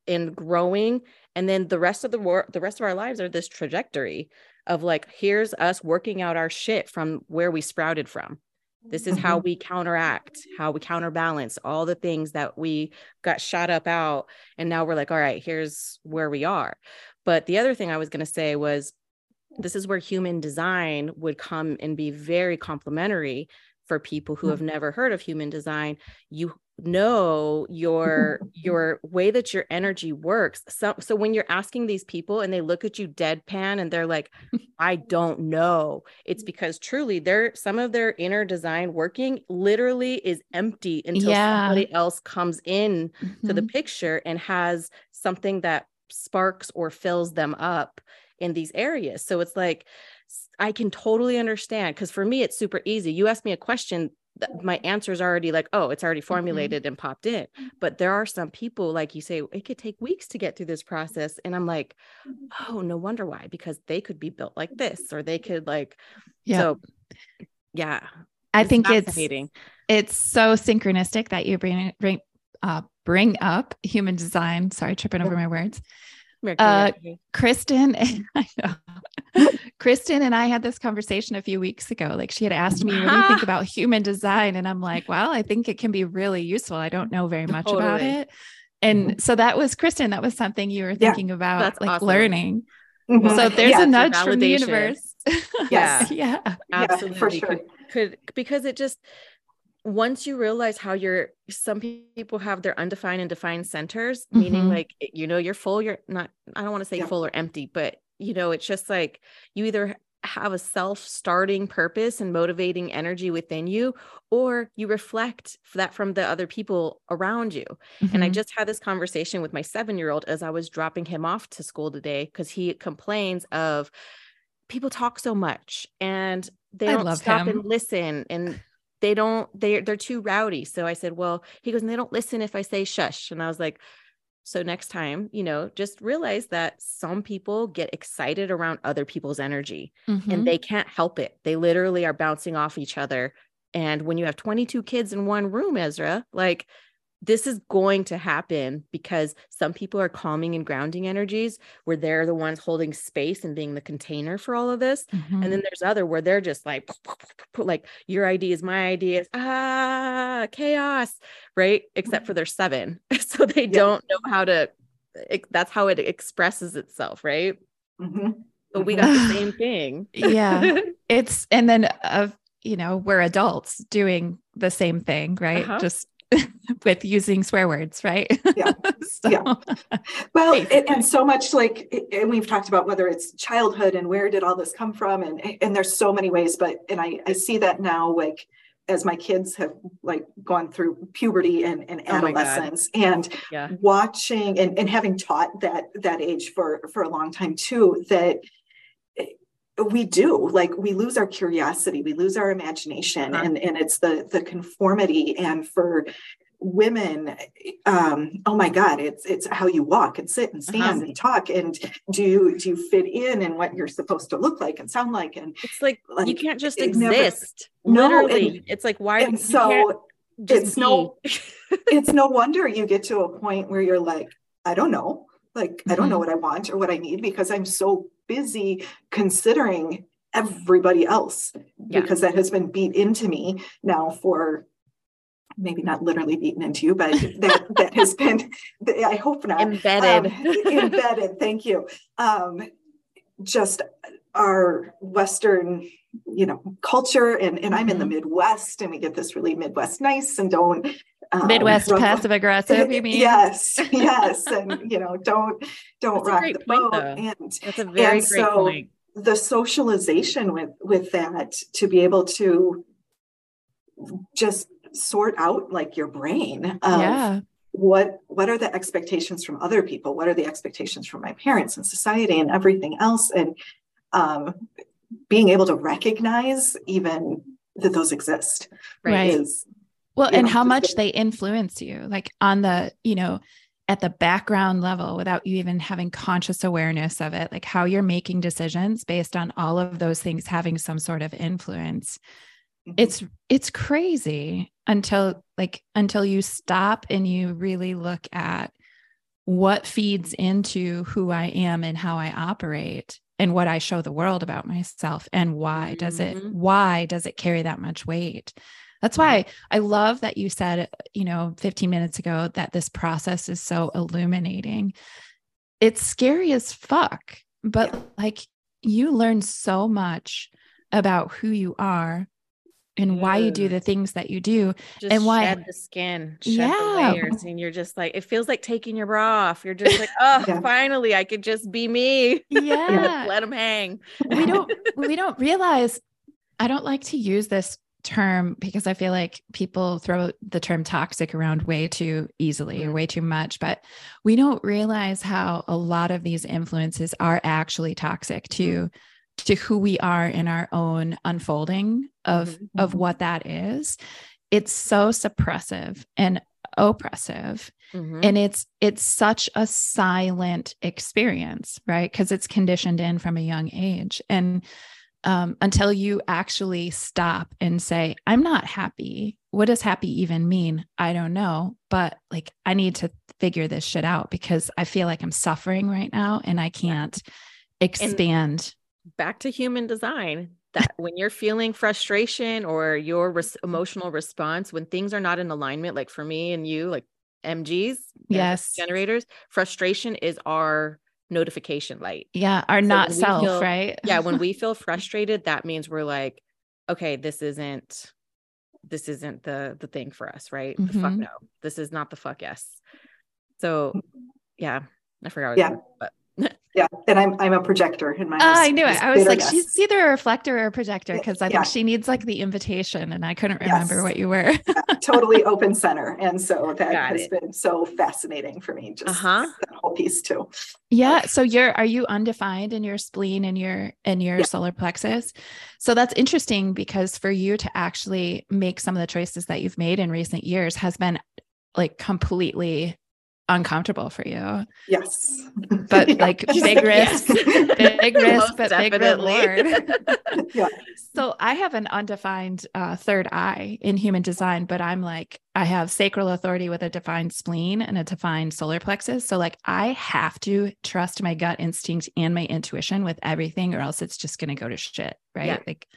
and growing. And then the rest of the world, the rest of our lives are this trajectory of like, here's us working out our shit from where we sprouted from. This is mm-hmm. how we counteract, how we counterbalance all the things that we got shot up out. And now we're like, all right, here's where we are. But the other thing I was going to say was, this is where human design would come and be very complimentary for people who have never heard of human design. You know, your, your way that your energy works. So, so when you're asking these people and they look at you deadpan and they're like, I don't know, it's because truly their, some of their inner design working literally is empty until yeah. somebody else comes in mm-hmm. to the picture and has something that sparks or fills them up in these areas. So it's like, I can totally understand. Cause for me, it's super easy. You ask me a question, my answer is already like, oh, it's already formulated mm-hmm. and popped in. But there are some people, like you say, it could take weeks to get through this process. And I'm like, oh, no wonder why, because they could be built like this, or they could like, yeah. so yeah. I it's think it's, it's so synchronistic that you bring, bring, uh, bring up human design. Sorry, tripping over my words. Uh, Kristen, and I know. Kristen and I had this conversation a few weeks ago. Like she had asked me, what do you think about human design? And I'm like, well, I think it can be really useful. I don't know very much totally. About it. And so that was Kristen. That was something you were thinking yeah, about, that's like awesome. Learning. Mm-hmm. So there's yeah, a nudge a from the universe. Yeah. yeah. Absolutely. Yeah, for sure. Could, could, because it just, once you realize how you're, some people have their undefined and defined centers, mm-hmm. meaning like, you know, you're full, you're not, I don't want to say yeah. full or empty, but you know, it's just like, you either have a self-starting purpose and motivating energy within you, or you reflect that from the other people around you. Mm-hmm. And I just had this conversation with my seven-year-old as I was dropping him off to school today, because he complains of people talk so much and they don't stop him. And listen. And they don't, they're, they're too rowdy. So I said, well, he goes, and they don't listen if I say shush. And I was like, so next time, you know, just realize that some people get excited around other people's energy mm-hmm. and they can't help it. They literally are bouncing off each other. And when you have twenty-two kids in one room, Ezra, like this is going to happen because some people are calming and grounding energies where they're the ones holding space and being the container for all of this. Mm-hmm. And then there's other where they're just like, like your ideas, my ideas, ah, chaos, right? Except for their seven. So they yeah. don't know how to, it, that's how it expresses itself. Right. Mm-hmm. But we got the same thing. Yeah. It's, and then, uh, you know, we're adults doing the same thing, right? Uh-huh. Just with using swear words, right? Yeah. so. yeah. Well, it, and so much like, and we've talked about whether it's childhood and where did all this come from? And, and there's so many ways, but, and I, I see that now, like as my kids have like gone through puberty and, and adolescence oh and yeah. watching and, and having taught that, that age for, for a long time too, that we do, like, we lose our curiosity, we lose our imagination uh-huh. and, and it's the, the conformity. And for women, um, oh my God, it's, it's how you walk and sit and stand uh-huh. and talk. And do you, do you fit in and what you're supposed to look like and sound like, and it's like, like you can't just exist. Never, literally. No, and, it's like, why? And so it's be. no, it's no wonder you get to a point where you're like, I don't know, like, mm-hmm. I don't know what I want or what I need because I'm so busy considering everybody else yeah. because that has been beat into me now for maybe not literally beaten into you, but that, that has been, I hope not. Embedded. Um, embedded. Thank you. Um, just our Western, you know, culture and, and mm-hmm. I'm in the Midwest and we get this really Midwest nice and don't. Um, Midwest rumble. Passive aggressive, you mean? Yes. Yes. And, you know, don't, don't rock the boat. Point, and that's a very and great so point. The socialization with, with that, to be able to just sort out like your brain of yeah. what, what are the expectations from other people? What are the expectations from my parents and society and everything else? And um, being able to recognize even that those exist. Right. Is, well, and know, how much they influence you, like on the, you know, at the background level without you even having conscious awareness of it, like how you're making decisions based on all of those things, having some sort of influence. It's, it's crazy until like, until you stop and you really look at what feeds into who I am and how I operate and what I show the world about myself. And why mm-hmm. does it, why does it carry that much weight? That's why I love that you said, you know, fifteen minutes ago that this process is so illuminating. It's scary as fuck, but yeah. like you learn so much about who you are and why you do the things that you do just and why shed the skin, shed yeah. the layers, and you're just like, it feels like taking your bra off. You're just like, oh, yeah. finally I could just be me. Yeah. Let them hang. We don't, we don't realize, I don't like to use this term because I feel like people throw the term toxic around way too easily mm-hmm. or way too much, but we don't realize how a lot of these influences are actually toxic to, to who we are in our own unfolding of, mm-hmm. of what that is. It's so suppressive and oppressive. Mm-hmm. And it's, it's such a silent experience, right? Because it's conditioned in from a young age. And Um, until you actually stop and say, I'm not happy. What does happy even mean? I don't know, but like, I need to figure this shit out because I feel like I'm suffering right now and I can't expand. And back to human design, that when you're feeling frustration or your res- emotional response, when things are not in alignment, like for me and you, like M Gs, yes, generators, frustration is our notification light. Yeah. Our not self, right? Yeah. When we feel frustrated, that means we're like, okay, this isn't, this isn't the, the thing for us, right? Mm-hmm. The fuck no, this is not the fuck yes. So yeah, I forgot what yeah. was, but yeah. And I'm, I'm a projector in my, oh, I knew it. I was like, yes. She's either a reflector or a projector. Cause I think yeah. she needs like the invitation and I couldn't remember yes. what you were. Yeah, totally open center. And so that Got has it. been so fascinating for me. Just uh-huh. that whole piece too. Yeah. So you're, are you undefined in your spleen and your, and your yeah. solar plexus? So that's interesting because for you to actually make some of the choices that you've made in recent years has been like completely uncomfortable for you. Yes. But yeah. like big risk, yes. big risk, but definitely. Big reward. yeah. So I have an undefined uh, third eye in human design, but I'm like, I have sacral authority with a defined spleen and a defined solar plexus. So like, I have to trust my gut instinct and my intuition with everything or else it's just going to go to shit. Right. Yeah. Like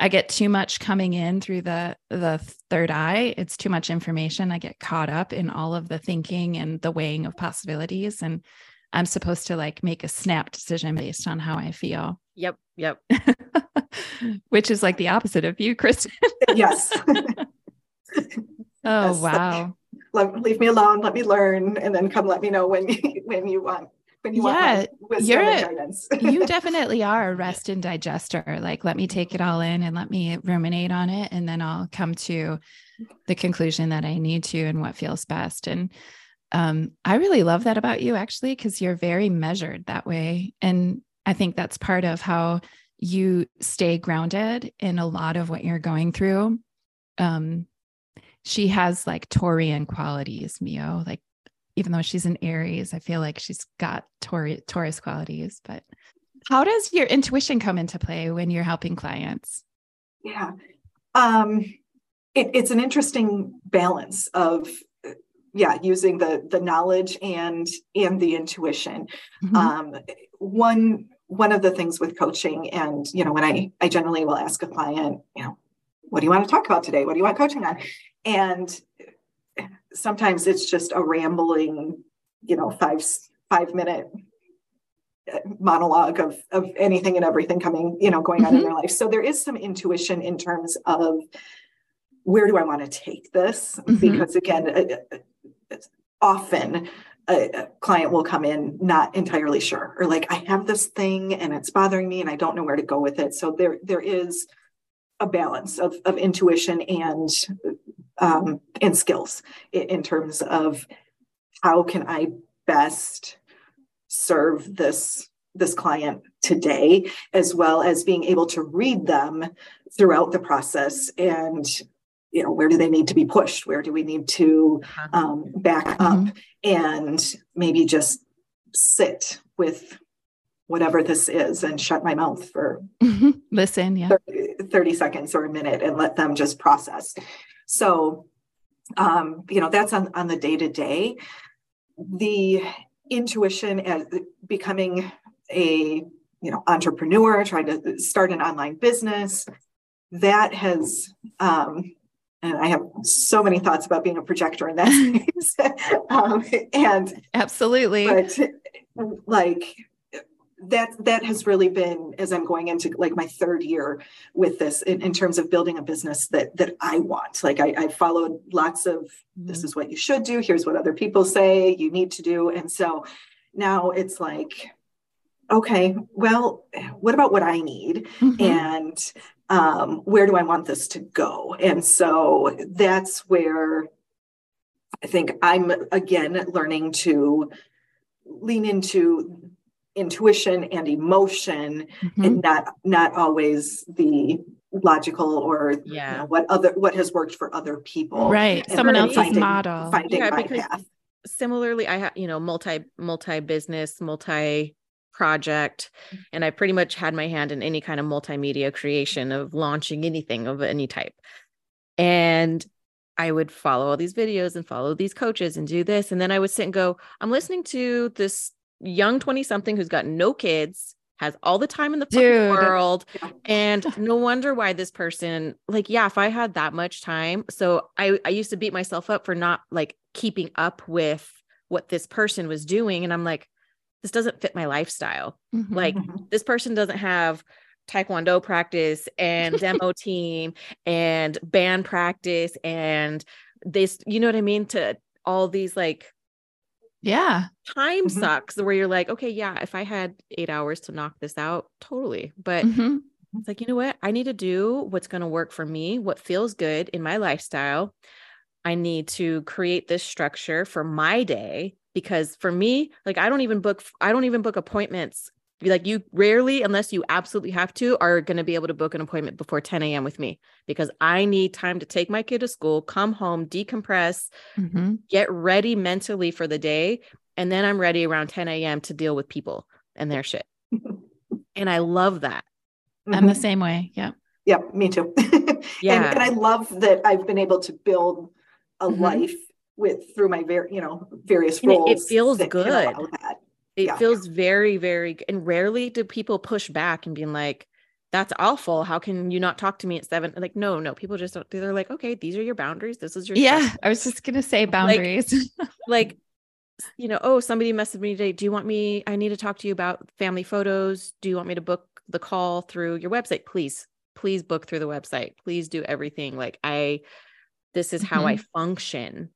I get too much coming in through the, the third eye. It's too much information. I get caught up in all of the thinking and the weighing of possibilities. And I'm supposed to like make a snap decision based on how I feel. Yep. Yep. Which is like the opposite of you, Kristen. yes. oh, yes. Wow. Let, leave me alone. Let me learn. And then come let me know when, you, when you want. when you yeah, want wisdom and guidance. You definitely are a rest and digester. Like, let me take it all in and let me ruminate on it. And then I'll come to the conclusion that I need to and what feels best. And um, I really love that about you, actually, because you're very measured that way. And I think that's part of how you stay grounded in a lot of what you're going through. Um, she has like Taurian qualities, Meo, like, even though she's an Aries, I feel like she's got Taurus, Taurus qualities. But how does your intuition come into play when you're helping clients? Yeah. Um, it, it's an interesting balance of, yeah, using the, the knowledge and, and the intuition. Mm-hmm. Um, one, one of the things with coaching, and, you know, when I, I generally will ask a client, you know, what do you want to talk about today? What do you want coaching on? And sometimes it's just a rambling, you know, five, five minute monologue of, of anything and everything coming, you know, going on mm-hmm. in their life. So there is some intuition in terms of where do I want to take this? Mm-hmm. Because again, often a client will come in not entirely sure, or like, I have this thing and it's bothering me and I don't know where to go with it. So there, there is a balance of, of intuition and Um, and skills in terms of how can I best serve this, this client today, as well as being able to read them throughout the process and, you know, where do they need to be pushed? Where do we need to um, back mm-hmm. up and maybe just sit with whatever this is and shut my mouth for mm-hmm. listen, yeah, thirty, thirty seconds or a minute and let them just process. So, um, you know, that's on, on the day-to-day. The intuition as becoming a, you know, entrepreneur, trying to start an online business, that has, um, and I have so many thoughts about being a projector in that space. um, and absolutely. But like that, that has really been, as I'm going into like my third year with this in, in terms of building a business that, that I want, like I, I followed lots of, mm-hmm. this is what you should do. Here's what other people say you need to do. And so now it's like, okay, well, what about what I need? Mm-hmm. And, um, where do I want this to go? And so that's where I think I'm again, learning to lean into intuition and emotion, mm-hmm. and not not always the logical or yeah. you know, what other what has worked for other people, right? And someone else's finding, model, finding yeah, my path. Similarly, I have you know multi multi business, multi project, and I pretty much had my hand in any kind of multimedia creation of launching anything of any type, and I would follow all these videos and follow these coaches and do this, and then I would sit and go, I'm listening to this young twenty something who's got no kids, has all the time in the fucking world. And no wonder why this person, like, yeah, if I had that much time. So I, I used to beat myself up for not like keeping up with what this person was doing. And I'm like, this doesn't fit my lifestyle. Mm-hmm. Like this person doesn't have Taekwondo practice and demo team and band practice. And this, you know what I mean? To all these like, yeah. Time mm-hmm. sucks where you're like, okay, yeah, if I had eight hours to knock this out, totally. But mm-hmm. it's like, you know what? I need to do what's going to work for me, what feels good in my lifestyle. I need to create this structure for my day, because for me, like I don't even book, I don't even book appointments. Like you rarely, unless you absolutely have to, are going to be able to book an appointment before ten a.m. with me, because I need time to take my kid to school, come home, decompress, mm-hmm. get ready mentally for the day. And then I'm ready around ten a.m. to deal with people and their shit. And I love that. Mm-hmm. I'm the same way. Yeah. Yeah, me too. yeah. And, and I love that I've been able to build a mm-hmm. life with through my very, you know, various roles. It, it feels that, good. You know, It yeah. feels very, very, and rarely do people push back and being like, that's awful. How can you not talk to me at seven? Like, no, no, people just don't. They're like, okay, these are your boundaries. This is your. Yeah. Stuff. I was just going to say boundaries. Like, like, you know, oh, somebody messaged me today. Do you want me, I need to talk to you about family photos. Do you want me to book the call through your website? Please, please book through the website. Please do everything. Like I, this is how mm-hmm. I function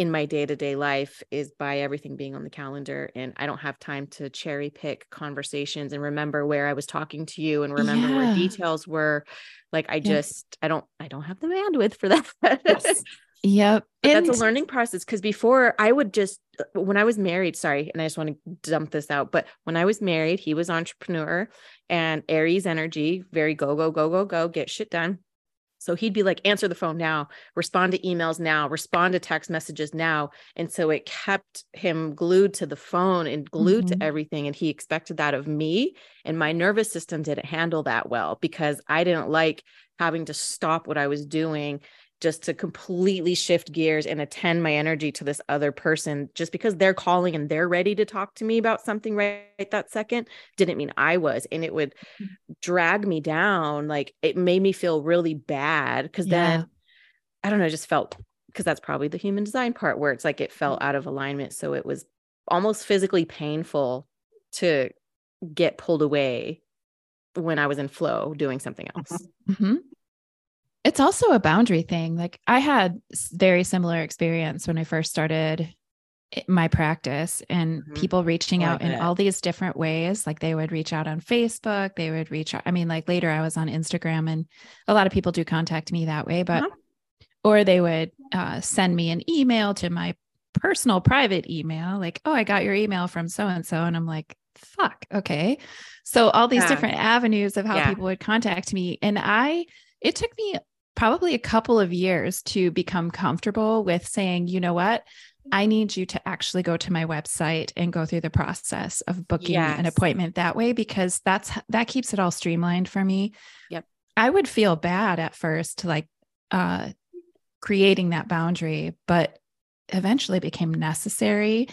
in my day-to-day life is by everything being on the calendar, and I don't have time to cherry pick conversations and remember where I was talking to you and remember yeah. where details were. Like, I just, yes. I don't, I don't have the bandwidth for that. Yes. Yep. But and- that's a learning process. Cause before I would just, when I was married, sorry. And I just want to dump this out, but when I was married, he was entrepreneur and Aries energy, very go, go, go, go, go, get shit done. So he'd be like, answer the phone now, respond to emails now, respond to text messages now. And so it kept him glued to the phone and glued mm-hmm. to everything. And he expected that of me. And my nervous system didn't handle that well, because I didn't like having to stop what I was doing just to completely shift gears and attend my energy to this other person, just because they're calling and they're ready to talk to me about something right that second didn't mean I was. And it would drag me down. Like, it made me feel really bad. Cause yeah. then I don't know, I just felt, cause that's probably the human design part where it's like, it fell out of alignment. So it was almost physically painful to get pulled away when I was in flow doing something else. Mm-hmm. It's also a boundary thing. Like, I had very similar experience when I first started my practice, and mm-hmm. people reaching like out in it. all these different ways. Like, they would reach out on Facebook, they would reach out. I mean, like, later I was on Instagram, and a lot of people do contact me that way, but, mm-hmm. or they would uh, send me an email to my personal private email. Like, oh, I got your email from so-and-so. And I'm like, fuck. Okay. So all these yeah. different avenues of how yeah. people would contact me. And I, it took me probably a couple of years to become comfortable with saying, you know what, I need you to actually go to my website and go through the process of booking yes. an appointment that way, because that's, that keeps it all streamlined for me. Yep. I would feel bad at first to like, uh, creating that boundary, but eventually became necessary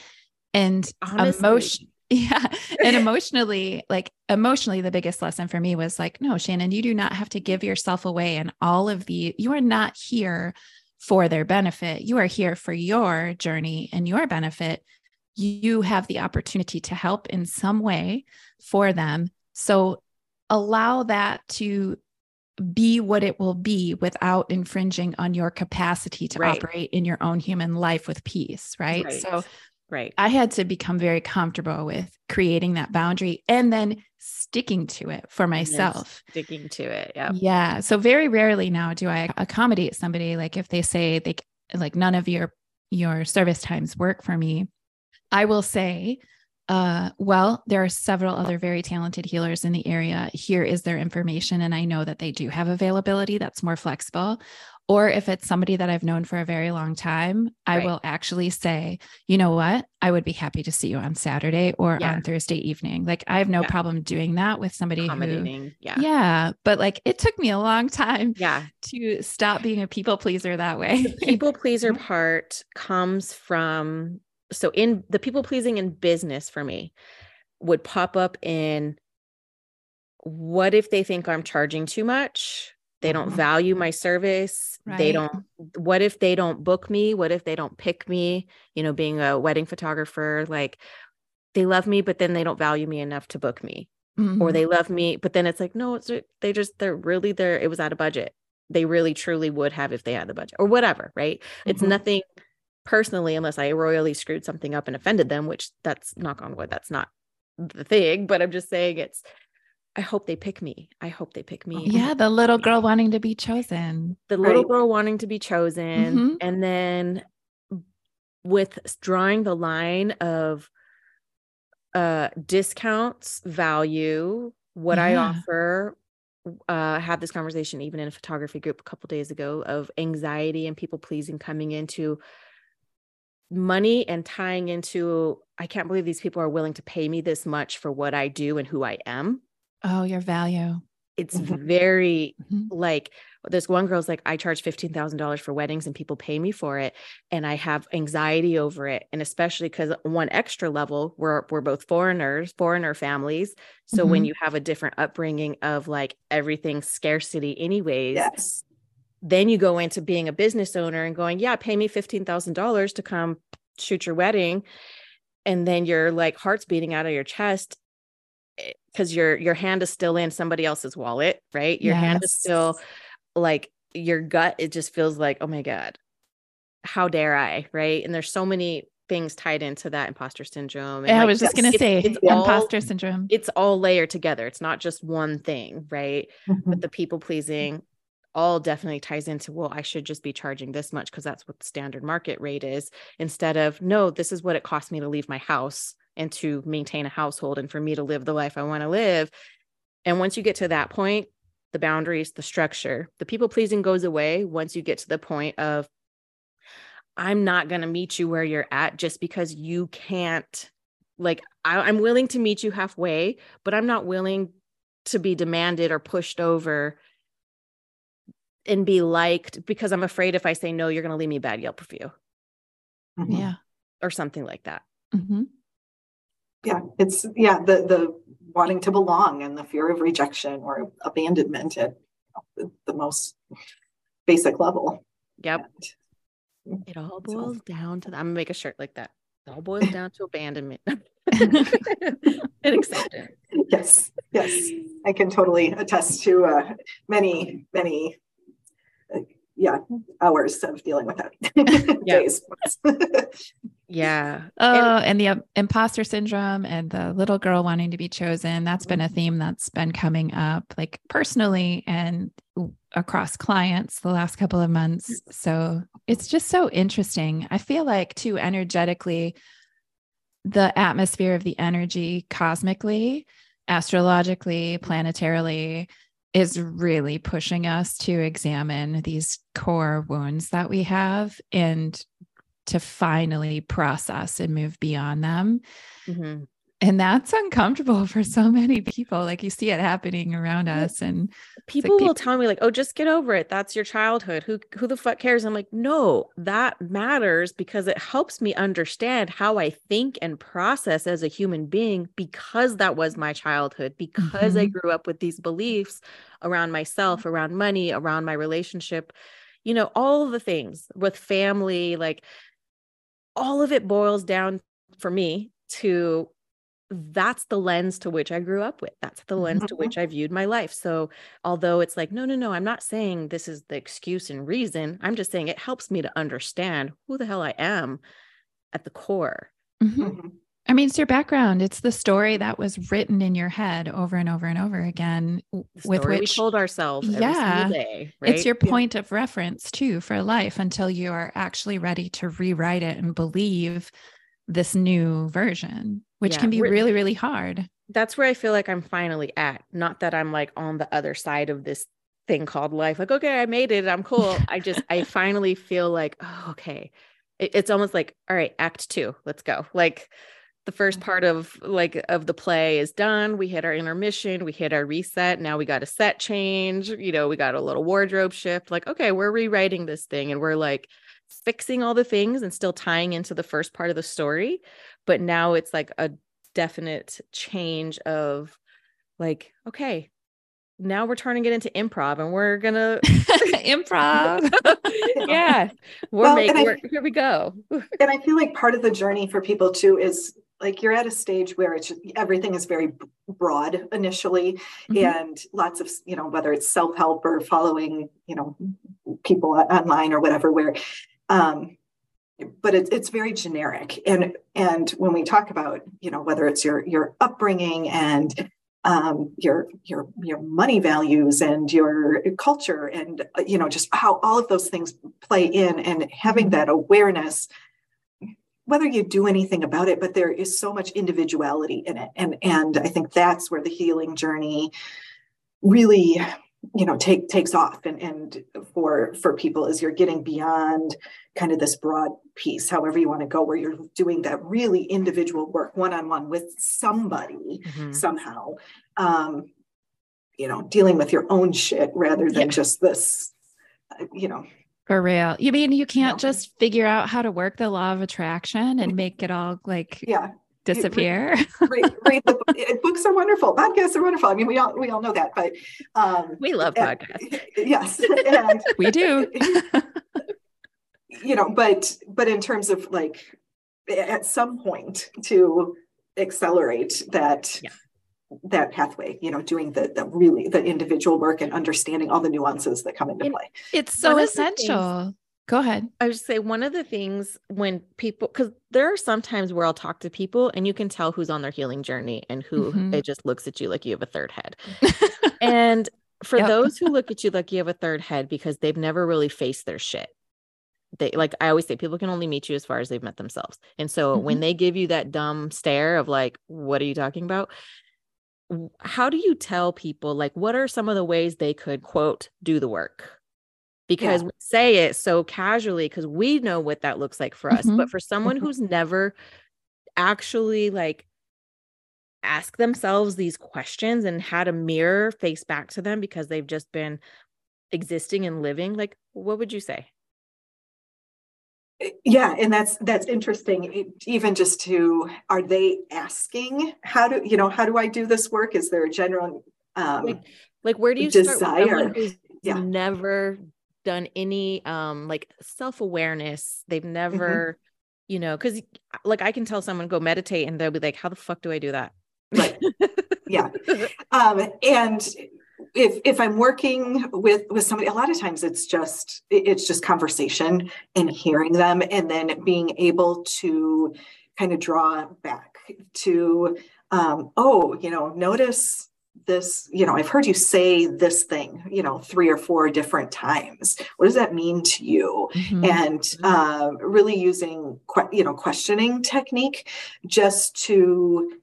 and emotion. Yeah. And emotionally, like emotionally, the biggest lesson for me was like, no, Shannon, you do not have to give yourself away. And all of the, you are not here for their benefit. You are here for your journey and your benefit. You have the opportunity to help in some way for them. So allow that to be what it will be without infringing on your capacity to right. operate in your own human life with peace. Right. right. So Right. I had to become very comfortable with creating that boundary and then sticking to it for myself. Yes, sticking to it. Yeah. Yeah. So very rarely now do I accommodate somebody. Like if they say they like none of your, your service times work for me, I will say, uh, well, there are several other very talented healers in the area. Here is their information. And I know that they do have availability that's more flexible. Or if it's somebody that I've known for a very long time, I right. will actually say, you know what, I would be happy to see you on Saturday or yeah. on Thursday evening. Like I have no yeah. problem doing that with somebody who, yeah. yeah, but like, it took me a long time yeah. to stop being a people pleaser that way. The people pleaser part comes from, so in the people pleasing in business for me would pop up in, what if they think I'm charging too much? They don't value my service. Right. They don't, what if they don't book me? What if they don't pick me? You know, being a wedding photographer, like they love me, but then they don't value me enough to book me mm-hmm. or they love me, but then it's like, no, it's, they just, they're really there. It was out of budget. They really truly would have if they had the budget or whatever. Right. Mm-hmm. It's nothing personally, unless I royally screwed something up and offended them, which that's knock on wood. That's not the thing, but I'm just saying it's, I hope they pick me. I hope they pick me. Yeah. The little girl wanting to be chosen. The little right. girl wanting to be chosen. Mm-hmm. And then with drawing the line of uh, discounts, value, what yeah. I offer. Uh, had this conversation even in a photography group a couple days ago of anxiety and people pleasing coming into money and tying into, I can't believe these people are willing to pay me this much for what I do and who I am. Oh, your value. It's very mm-hmm. like this one girl's like, I charge fifteen thousand dollars for weddings and people pay me for it. And I have anxiety over it. And especially because one extra level, we're, we're both foreigners, foreigner families. So mm-hmm. when you have a different upbringing of like everything scarcity anyways, yes. then you go into being a business owner and going, yeah, pay me fifteen thousand dollars to come shoot your wedding. And then your like heart's beating out of your chest. Cause your, your hand is still in somebody else's wallet, right? Your yes. hand is still like your gut. It just feels like, oh my God, how dare I, right? And there's so many things tied into that imposter syndrome. And I like, was just going to say it's imposter all, syndrome. It's all layered together. It's not just one thing, right? Mm-hmm. But the people pleasing all definitely ties into, well, I should just be charging this much because that's what the standard market rate is, instead of, no, this is what it costs me to leave my house and to maintain a household and for me to live the life I want to live. And once you get to that point, the boundaries, the structure, the people pleasing goes away. Once you get to the point of, I'm not going to meet you where you're at just because you can't, like, I, I'm willing to meet you halfway, but I'm not willing to be demanded or pushed over and be liked because I'm afraid if I say no, you're going to leave me a bad Yelp review. Mm-hmm. Yeah. Or something like that. Mm-hmm. Yeah. It's yeah. The, the wanting to belong and the fear of rejection or abandonment at the, the most basic level. Yep. And, it all boils down to, I'm gonna make a shirt like that. It all boils down to abandonment and acceptance. Yes. Yes. I can totally attest to uh, many, many, uh, yeah. hours of dealing with that. Days. Yeah. Oh, and, and the uh, imposter syndrome and the little girl wanting to be chosen. That's been a theme that's been coming up, like personally and across clients the last couple of months. So it's just so interesting. I feel like too, energetically, the atmosphere of the energy cosmically, astrologically, planetarily is really pushing us to examine these core wounds that we have and to finally process and move beyond them. Mm-hmm. And that's uncomfortable for so many people. Like you see it happening around us, and people like, will people- tell me like, oh, just get over it. That's your childhood. Who, who the fuck cares? I'm like, no, that matters because it helps me understand how I think and process as a human being, because that was my childhood, because mm-hmm. I grew up with these beliefs around myself, around money, around my relationship, you know, all the things with family, like, all of it boils down for me to, that's the lens to which I grew up with. That's the lens to which I viewed my life. So although it's like, no, no, no, I'm not saying this is the excuse and reason. I'm just saying it helps me to understand who the hell I am at the core. Mm-hmm. I mean, it's your background. It's the story that was written in your head over and over and over again. With which we told ourselves every yeah, single day. Right? It's your point yeah. of reference too for life until you are actually ready to rewrite it and believe this new version, which yeah. can be really, really hard. That's where I feel like I'm finally at. Not that I'm like on the other side of this thing called life. Like, okay, I made it. I'm cool. I just, I finally feel like, oh, okay. It, it's almost like, all right, act two, let's go. Like the first part of like, of the play is done. We hit our intermission. We hit our reset. Now we got a set change. You know, we got a little wardrobe shift. Like, okay, we're rewriting this thing. And we're like, fixing all the things and still tying into the first part of the story. But now it's like a definite change of like, okay, now we're turning it into improv and we're going to improv. yeah. We're well, making, we're, here we go. And I feel like part of the journey for people too is like, you're at a stage where it's, everything is very broad initially mm-hmm. and lots of, you know, whether it's self-help or following, you know, people online or whatever, where, Um, but it's it's very generic, and and when we talk about, you know, whether it's your your upbringing and um, your your your money values and your culture and you know just how all of those things play in, and having that awareness, whether you do anything about it, but there is so much individuality in it, and and I think that's where the healing journey really, you know, take, takes off. And, and for, for people as you're getting beyond kind of this broad piece, however you want to go, where you're doing that really individual work one-on-one with somebody mm-hmm. somehow, um, you know, dealing with your own shit rather than yeah. just this, uh, you know, for real. You mean, you can't you know. just figure out how to work the law of attraction and make it all like, yeah. disappear. Read, read, read the book. Books are wonderful. Podcasts are wonderful. I mean, we all, we all know that, but, um, we love podcasts. And, yes. And, we do, you know, but, but in terms of like, at some point to accelerate that, yeah. that pathway, you know, doing the, the really, the individual work and understanding all the nuances that come into and play. It's so essential. Go ahead. I would say one of the things when people, because there are some times where I'll talk to people and you can tell who's on their healing journey and who mm-hmm. it just looks at you like you have a third head. And for yep. those who look at you like you have a third head because they've never really faced their shit. They, like I always say, people can only meet you as far as they've met themselves. And so mm-hmm. when they give you that dumb stare of like, what are you talking about? How do you tell people, like, what are some of the ways they could, quote, do the work? Because yeah. we say it so casually because we know what that looks like for us. Mm-hmm. But for someone who's never actually like ask themselves these questions and had a mirror face back to them because they've just been existing and living, like, what would you say? Yeah. And that's, that's interesting. It, even just to, are they asking how do, you know, how do I do this work? Is there a general, um, like, like where do you desire? Who's yeah. never done any, um, like self-awareness. They've never, mm-hmm. you know, cause like I can tell someone go meditate and they'll be like, how the fuck do I do that? Right. yeah. Um, and If if I'm working with, with somebody, a lot of times it's just, it's just conversation and hearing them and then being able to kind of draw back to, um, oh, you know, notice this, you know, I've heard you say this thing, you know, three or four different times. What does that mean to you? Mm-hmm. And uh, really using, que- you know, questioning technique just to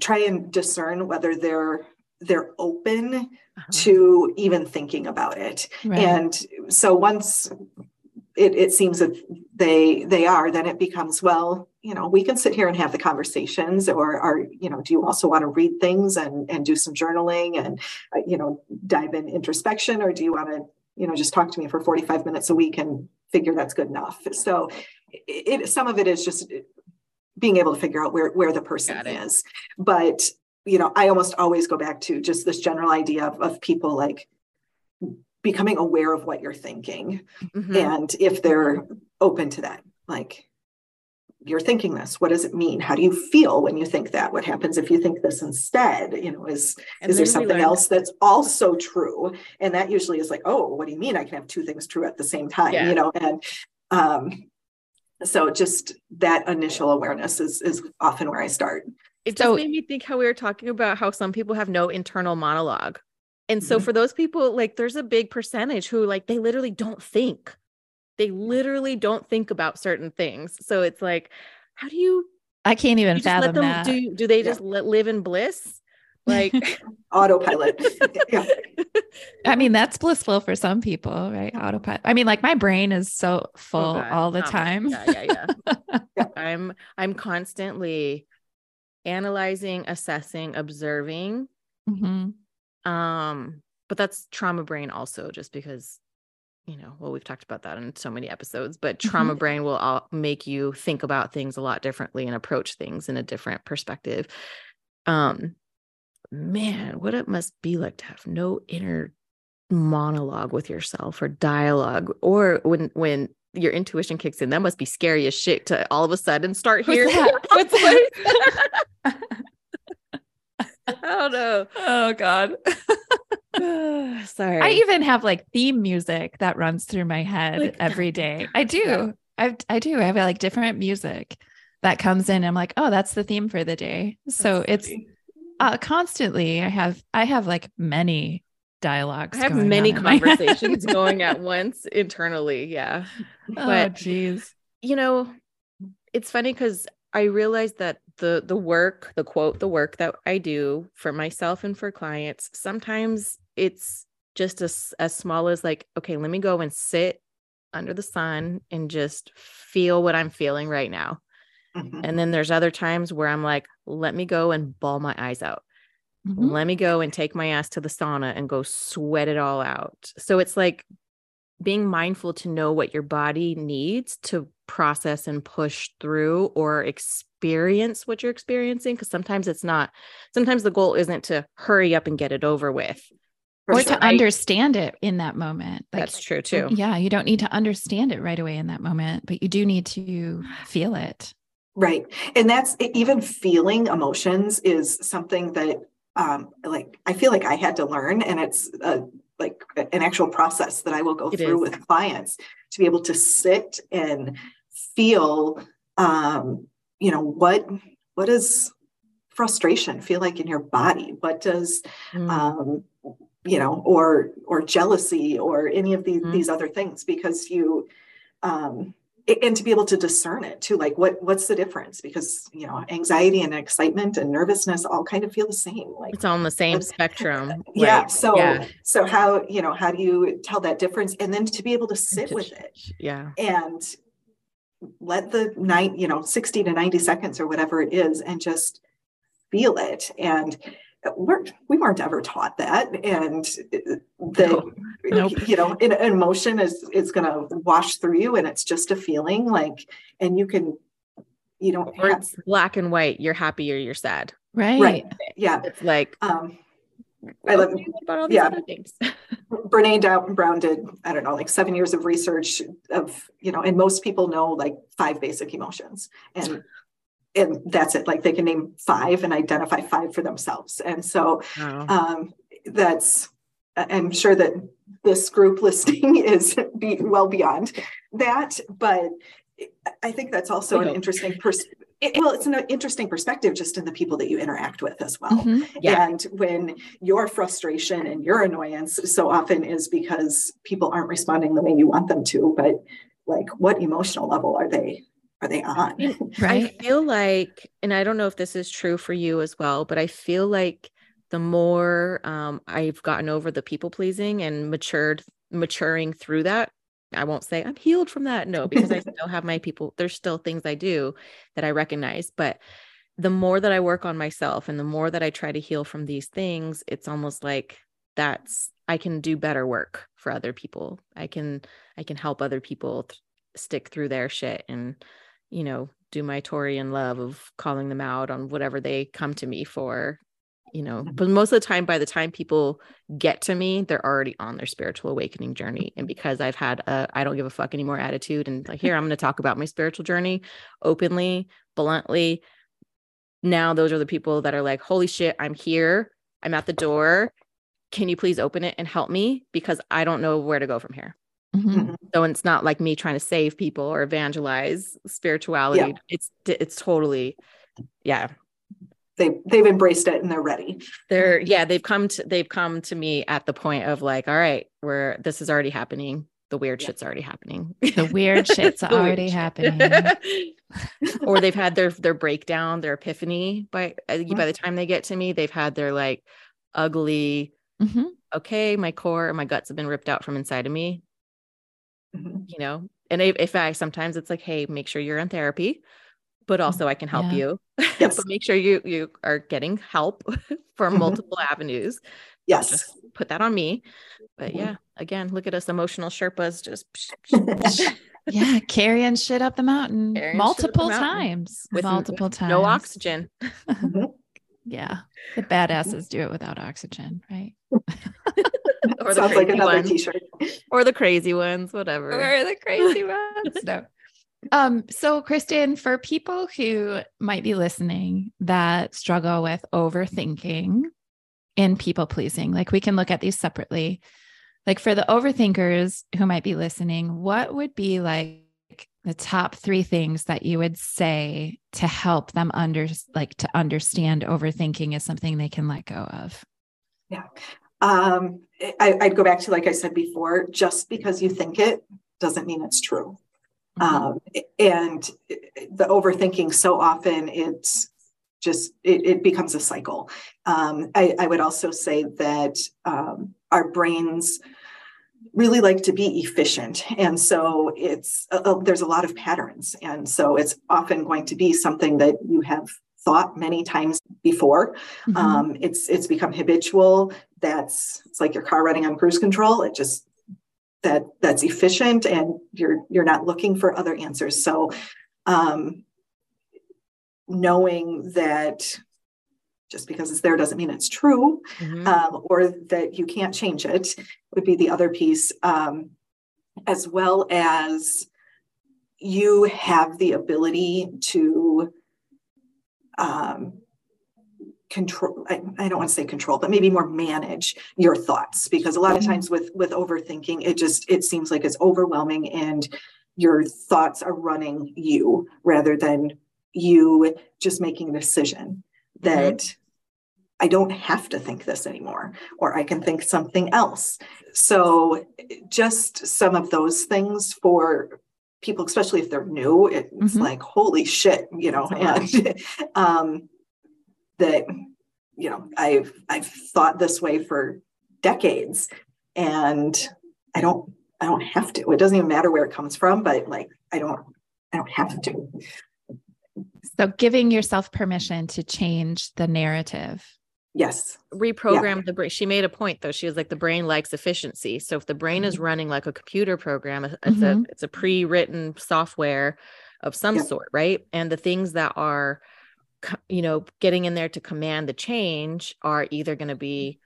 try and discern whether they're they're open uh-huh. to even thinking about it. Right. And so once it, it seems that they, they are, then it becomes, well, you know, we can sit here and have the conversations or, or, you know, do you also want to read things and, and do some journaling and, uh, you know, dive in introspection, or do you want to, you know, just talk to me for forty-five minutes a week and figure that's good enough. So it, it some of it is just being able to figure out where, where the person is, but you know, I almost always go back to just this general idea of, of people like becoming aware of what you're thinking. Mm-hmm. And if they're open to that, like you're thinking this, what does it mean? How do you feel when you think that? What happens if you think this instead? You know, is, and is there something else that's also true? And that usually is like, oh, what do you mean? I can have two things true at the same time, yeah. you know? And, um, so just that initial awareness is, is often where I start. It just so, made me think how we were talking about how some people have no internal monologue. And so mm-hmm. for those people, like there's a big percentage who like, they literally don't think, they literally don't think about certain things. So it's like, how do you, I can't even fathom let them, that. Do, do they yeah. just let, live in bliss? Like autopilot. yeah. I mean, that's blissful for some people, right? Autopilot. I mean, like my brain is so full oh all the oh time. Yeah, yeah, yeah. yeah. I'm, I'm constantly analyzing, assessing, observing. Mm-hmm. Um, but that's trauma brain also, just because, you know, well, we've talked about that in so many episodes, but trauma mm-hmm. brain will all make you think about things a lot differently and approach things in a different perspective. Um, man, what it must be like to have no inner monologue with yourself or dialogue, or when, when, your intuition kicks in. That must be scary as shit to all of a sudden start hearing. What's that? What's that? I don't know. Oh God. Sorry. I even have like theme music that runs through my head like, every day. I do. I I do. I have like different music that comes in. I'm like, oh, that's the theme for the day. So it's uh, constantly, I have, I have like many dialogues. I have many conversations going at once internally. Yeah. But, oh, geez. You know, it's funny because I realized that the, the work, the quote, the work that I do for myself and for clients, sometimes it's just as, as small as like, okay, let me go and sit under the sun and just feel what I'm feeling right now. Mm-hmm. And then there's other times where I'm like, let me go and bawl my eyes out. Mm-hmm. Let me go and take my ass to the sauna and go sweat it all out. So it's like being mindful to know what your body needs to process and push through or experience what you're experiencing. Cause sometimes it's not, sometimes the goal isn't to hurry up and get it over with. Or sure, to right? understand it in that moment. Like, that's true too. Yeah. You don't need to understand it right away in that moment, but you do need to feel it. Right. And that's even feeling emotions is something that Um, like, I feel like I had to learn, and it's a, like an actual process that I will go it through is. with clients to be able to sit and feel, um, you know, what, what does frustration feel like in your body? What does, mm. um, you know, or, or jealousy or any of these, mm. these other things, because you, um, and to be able to discern it too, like what, what's the difference? Because, you know, anxiety and excitement and nervousness all kind of feel the same. Like it's on the same spectrum. Right? Yeah. So, yeah. so how, you know, how do you tell that difference? And then to be able to sit to, with it yeah, and let the night, you know, sixty to ninety seconds or whatever it is, and just feel it. And we're, we weren't ever taught that. And the, no. nope. you know, an emotion is, it's going to wash through you, and it's just a feeling, like, and you can, you know, it's black and white, you're happy or you're sad. Right. Right. Yeah. It's like, um, I love about all these yeah. other things. Brené Brown did, I don't know, like seven years of research of, you know, and most people know like five basic emotions, and and that's it. Like they can name five and identify five for themselves. And so wow. um, that's, I'm sure that this group listening is be, well beyond that, but I think that's also an interesting pers- it, well, it's an interesting perspective just in the people that you interact with as well. Mm-hmm. Yeah. And when your frustration and your annoyance so often is because people aren't responding the way you want them to, but like what emotional level are they Are they on? Right. I feel like, and I don't know if this is true for you as well, but I feel like the more um, I've gotten over the people pleasing and matured, maturing through that, I won't say I'm healed from that. No, because I still have my people. There's still things I do that I recognize, but the more that I work on myself and the more that I try to heal from these things, it's almost like that's, I can do better work for other people. I can, I can help other people th- stick through their shit and, you know, do my Taurian love of calling them out on whatever they come to me for, you know, but most of the time, by the time people get to me, they're already on their spiritual awakening journey. And because I've had a, I don't give a fuck anymore attitude and like, here, I'm going to talk about my spiritual journey openly, bluntly. Now, those are the people that are like, holy shit, I'm here. I'm at the door. Can you please open it and help me? Because I don't know where to go from here. Mm-hmm. So it's not like me trying to save people or evangelize spirituality. Yeah. It's, it's totally, yeah. They, they've embraced it and they're ready. They're, yeah, they've come to, they've come to me at the point of like, all right, we're, this is already happening. The weird yeah. shit's already happening. The weird shit's the already weird happening. Or they've had their, their breakdown, their epiphany by, mm-hmm. by the time they get to me, they've had their like ugly, mm-hmm. okay, my core and my guts have been ripped out from inside of me. You know, and in fact, sometimes it's like, hey, make sure you're in therapy, but also I can help yeah. you. Yes. But make sure you, you are getting help from multiple avenues. Yes. Just put that on me. But mm-hmm. yeah, again, look at us emotional Sherpas just. yeah. Carrying shit up the mountain carrying multiple the mountain times. With multiple with times. No oxygen. Mm-hmm. Yeah. The badasses do it without oxygen, right? Or the Sounds crazy like another ones. T-shirt. Or the crazy ones, whatever. Or the crazy ones. No. Um, so Kristen, for people who might be listening that struggle with overthinking and people pleasing, like we can look at these separately. Like for the overthinkers who might be listening, what would be like the top three things that you would say to help them under like to understand overthinking is something they can let go of? Yeah. Um, I, I'd go back to, like I said before, just because you think it doesn't mean it's true. Mm-hmm. Um, and the overthinking so often it's just, it, it becomes a cycle. Um, I, I would also say that, um, our brains really like to be efficient. And so it's, uh, there's a lot of patterns. And so it's often going to be something that you have thought many times before. Mm-hmm. Um, it's, it's become habitual. That's, it's like your car running on cruise control. It just, that that's efficient and you're, you're not looking for other answers. So, um, knowing that just because it's there doesn't mean it's true, mm-hmm. um, or that you can't change it would be the other piece. Um, as well as you have the ability to, um, control, I, I don't want to say control, but maybe more manage your thoughts, because a lot of times with, with overthinking, it just, it seems like it's overwhelming and your thoughts are running you rather than you just making a decision that mm-hmm. I don't have to think this anymore, or I can think something else. So just some of those things for people, especially if they're new, it's mm-hmm. like, holy shit, you know, and um, that, you know, I've, I've thought this way for decades and I don't, I don't have to, it doesn't even matter where it comes from, but like, I don't, I don't have to. So giving yourself permission to change the narrative. Yes. Reprogram yeah. the brain. She made a point though. She was like, the brain likes efficiency. So if the brain mm-hmm. is running like a computer program, it's mm-hmm. a, it's a pre-written software of some yeah. sort. Right. And the things that are, you know, getting in there to command the change are either going to be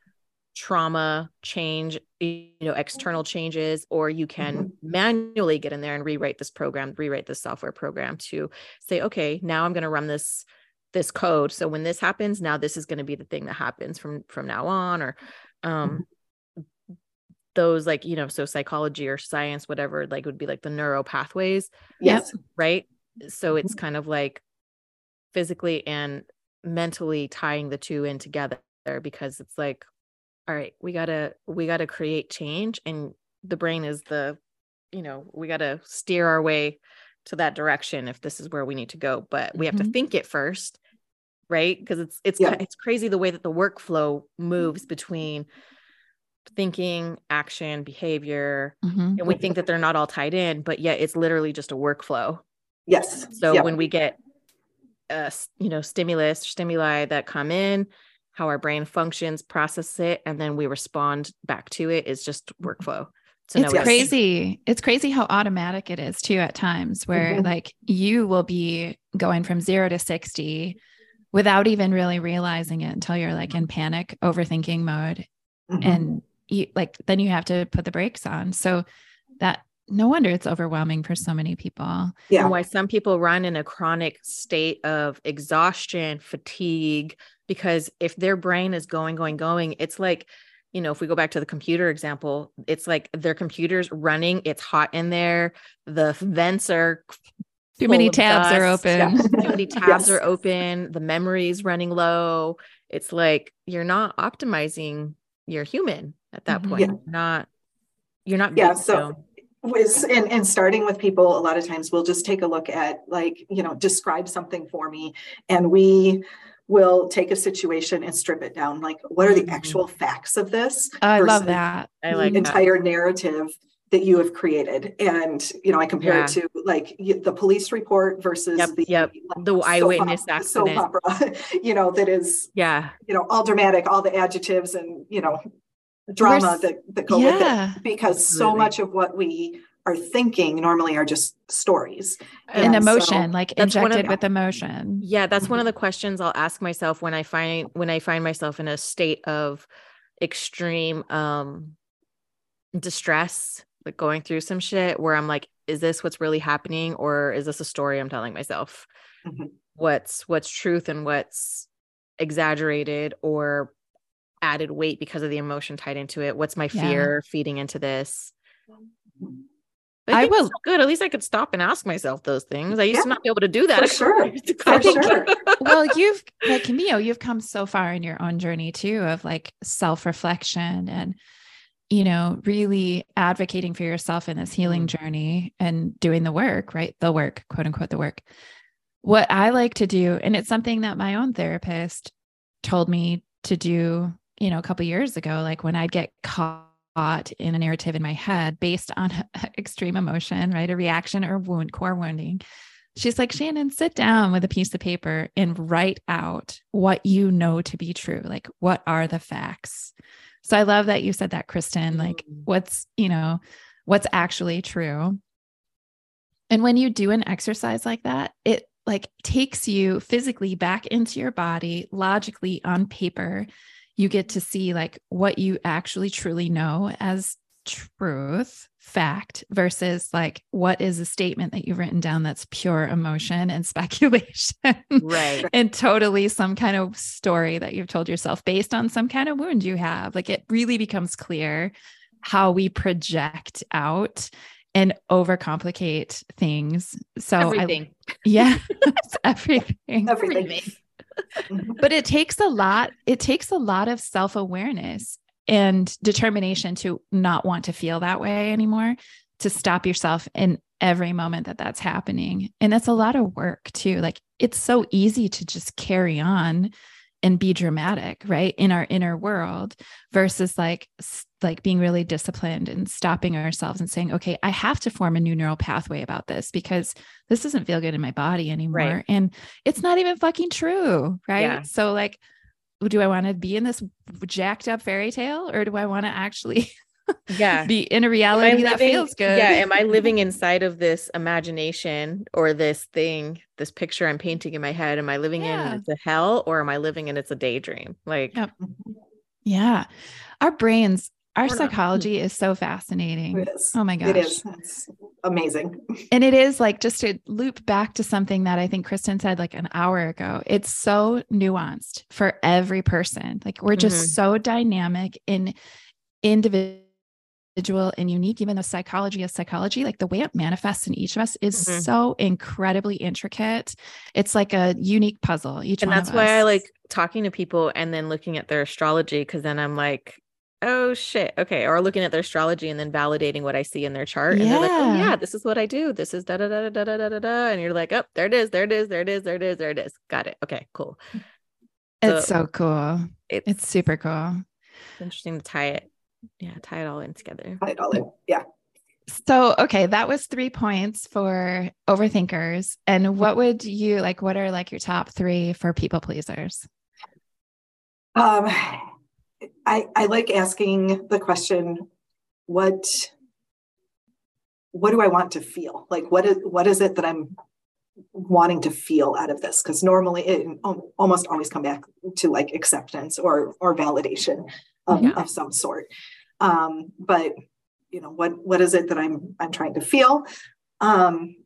trauma, change, you know, external changes, or you can mm-hmm. manually get in there and rewrite this program, rewrite this software program to say, okay, now I'm going to run this, this code. So when this happens, now this is going to be the thing that happens from, from now on, or, um, mm-hmm. those like, you know, so psychology or science, whatever, like would be like the neuro pathways. Yes. Right. So it's kind of like physically and mentally tying the two in together, because it's like, all right, we gotta, we gotta create change, and the brain is the, you know, we gotta steer our way to that direction if this is where we need to go, but we have mm-hmm. to think it first, right? Because it's it's yeah. it's crazy the way that the workflow moves between thinking, action, behavior, mm-hmm. and we think that they're not all tied in, but yet it's literally just a workflow. Yes. So yeah. when we get, uh, you know, stimulus, stimuli that come in, how our brain functions, process it, and then we respond back to it is just workflow. So it's crazy. It's crazy how automatic it is too at times, where mm-hmm. like you will be going from zero to sixty without even really realizing it until you're like in panic, overthinking mode. Mm-hmm. And you, like, then you have to put the brakes on. So that, no wonder it's overwhelming for so many people. Yeah. And why some people run in a chronic state of exhaustion, fatigue, because if their brain is going, going, going, it's like, you know, if we go back to the computer example, it's like their computer's running, it's hot in there. The vents are too many tabs dust. are open. Yeah. Too many tabs yes. are open. The memory's running low. It's like, you're not optimizing your human at that mm-hmm. point. Yeah. Not, you're not. Yeah. So, so. Was and, and starting with people, a lot of times we'll just take a look at, like, you know, describe something for me. And we will take a situation and strip it down. Like, what are the actual facts of this? Oh, I love that. I like the entire narrative that you have created. And, you know, I compare yeah. it to like the police report versus yep, the, yep. Like, the eyewitness soap, accident, soap opera, you know, that is, yeah, you know, all dramatic, all the adjectives and, you know, drama that, that go yeah. with it, because so really. much of what we are thinking normally are just stories and, and emotion, so like injected of, with emotion. Yeah. That's mm-hmm. one of the questions I'll ask myself when I find, when I find myself in a state of extreme, um, distress, like going through some shit where I'm like, is this what's really happening? Or is this a story I'm telling myself? Mm-hmm. What's, what's truth and what's exaggerated or added weight because of the emotion tied into it? What's my fear yeah. feeding into this? I, I will so good. At least I could stop and ask myself those things. I used yeah, to not be able to do that. For sure. For sure. Well, you've like Meo, you've come so far in your own journey too, of like self-reflection and, you know, really advocating for yourself in this healing mm-hmm. journey and doing the work, right? The work, quote unquote, the work. What I like to do, and it's something that my own therapist told me to do, you know, a couple of years ago, like when I'd get caught in a narrative in my head based on extreme emotion, right? A reaction or wound, core wounding. She's like, Shannon, sit down with a piece of paper and write out what you know to be true. Like, what are the facts? So I love that you said that, Kristen, like what's, you know, what's actually true. And when you do an exercise like that, it like takes you physically back into your body, logically on paper. You get to see like what you actually truly know as truth fact versus like, what is a statement that you've written down that's pure emotion and speculation, right? And totally some kind of story that you've told yourself based on some kind of wound you have. Like, it really becomes clear how we project out and overcomplicate things. So everything. I, yeah, it's everything. Everything. But it takes a lot, it takes a lot of self-awareness and determination to not want to feel that way anymore, to stop yourself in every moment that that's happening. And that's a lot of work too. Like, it's so easy to just carry on and be dramatic, right? In our inner world versus like, like being really disciplined and stopping ourselves and saying, okay, I have to form a new neural pathway about this because this doesn't feel good in my body anymore. Right. And it's not even fucking true. Right. Yeah. So like, do I want to be in this jacked up fairy tale, or do I want to actually yeah. be in a reality living, that feels good? Yeah. Am I living inside of this imagination or this thing, this picture I'm painting in my head? Am I living yeah. in it's a hell, or am I living in it's a daydream? Like, yeah. yeah. Our brains, our psychology is so fascinating. It is. Oh my gosh. It is. It's amazing. And it is, like, just to loop back to something that I think Kristen said like an hour ago, it's so nuanced for every person. Like, we're just mm-hmm. so dynamic and individual and unique, even though psychology is psychology, like the way it manifests in each of us is mm-hmm. so incredibly intricate. It's like a unique puzzle. Each and one that's of us. Why I like talking to people and then looking at their astrology. 'Cause then I'm like, oh shit. Okay. Or looking at their astrology and then validating what I see in their chart. And yeah. they're like, oh yeah, this is what I do. This is da, da, da, da, da, da, da, da. And you're like, oh, there it is. There it is. There it is. There it is. There it is. Got it. Okay, cool. So it's so cool. It's, it's super cool. It's interesting to tie it. Yeah. Tie it all in together. Tie it all in. Yeah. So, okay. That was three points for overthinkers. And what would you like, what are like your top three for people pleasers? Um, I, I like asking the question, what, what do I want to feel? Like, what is, what is it that I'm wanting to feel out of this? 'Cause normally it almost always come back to like acceptance or, or validation of, yeah. of some sort. Um, but you know, what, what is it that I'm, I'm trying to feel? Um,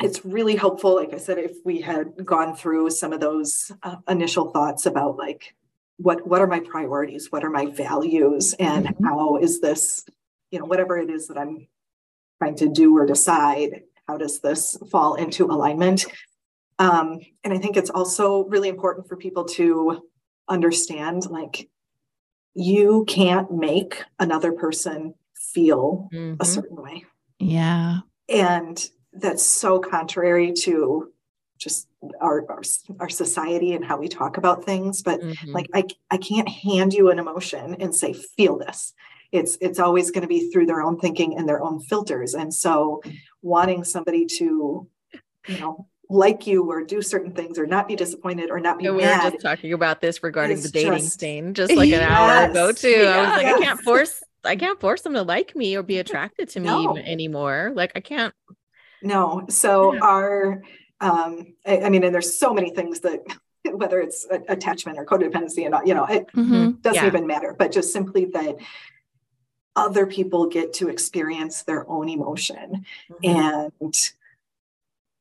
it's really helpful. Like I said, if we had gone through some of those uh, initial thoughts about like, What, what are my priorities? What are my values? And how is this, you know, whatever it is that I'm trying to do or decide, how does this fall into alignment? Um, and I think it's also really important for people to understand, like, you can't make another person feel mm-hmm. a certain way. Yeah. And that's so contrary to just our, our, our society and how we talk about things. But mm-hmm. like, I, I can't hand you an emotion and say, feel this. It's, it's always going to be through their own thinking and their own filters. And so wanting somebody to, you know, like you or do certain things or not be disappointed or not be and we mad. We were just talking about this regarding the dating just, scene, just like an yes, hour ago too. Yeah, I was like, yes. I can't force, I can't force them to like me or be attracted to me no. anymore. Like I can't. No. So yeah. our, Um, I, I mean, and there's so many things that, whether it's a, attachment or codependency and all, you know, it mm-hmm. doesn't yeah. even matter, but just simply that other people get to experience their own emotion. Mm-hmm. And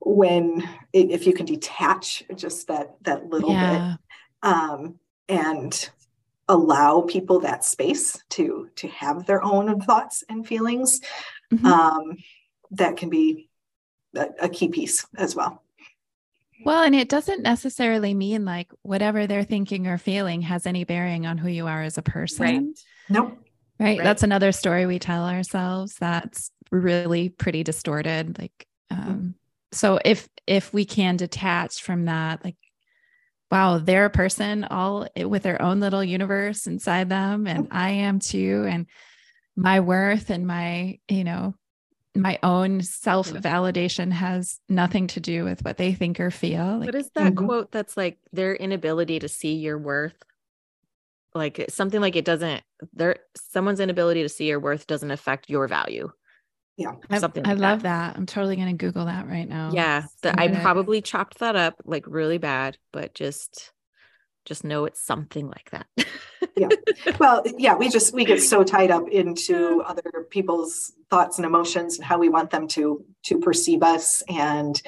when, if you can detach just that, that little yeah. bit, um, and allow people that space to, to have their own thoughts and feelings, mm-hmm. um, that can be a, a key piece as well. Well, and it doesn't necessarily mean like whatever they're thinking or feeling has any bearing on who you are as a person. Right. Nope. Right. right. That's another story we tell ourselves. That's really pretty distorted. Like, um, mm-hmm. so if, if we can detach from that, like, wow, they're a person all with their own little universe inside them. And I am too. And my worth and my, you know, my own self-validation has nothing to do with what they think or feel. Like, what is that mm-hmm. quote that's like their inability to see your worth? Like something like it doesn't, there, someone's inability to see your worth doesn't affect your value. Yeah. Something I, like I love that. that. I'm totally going to Google that right now. Yeah. The, I probably chopped that up like really bad, but just, just know it's something like that. Yeah. Well, yeah, we just, we get so tied up into other people's thoughts and emotions and how we want them to, to perceive us and,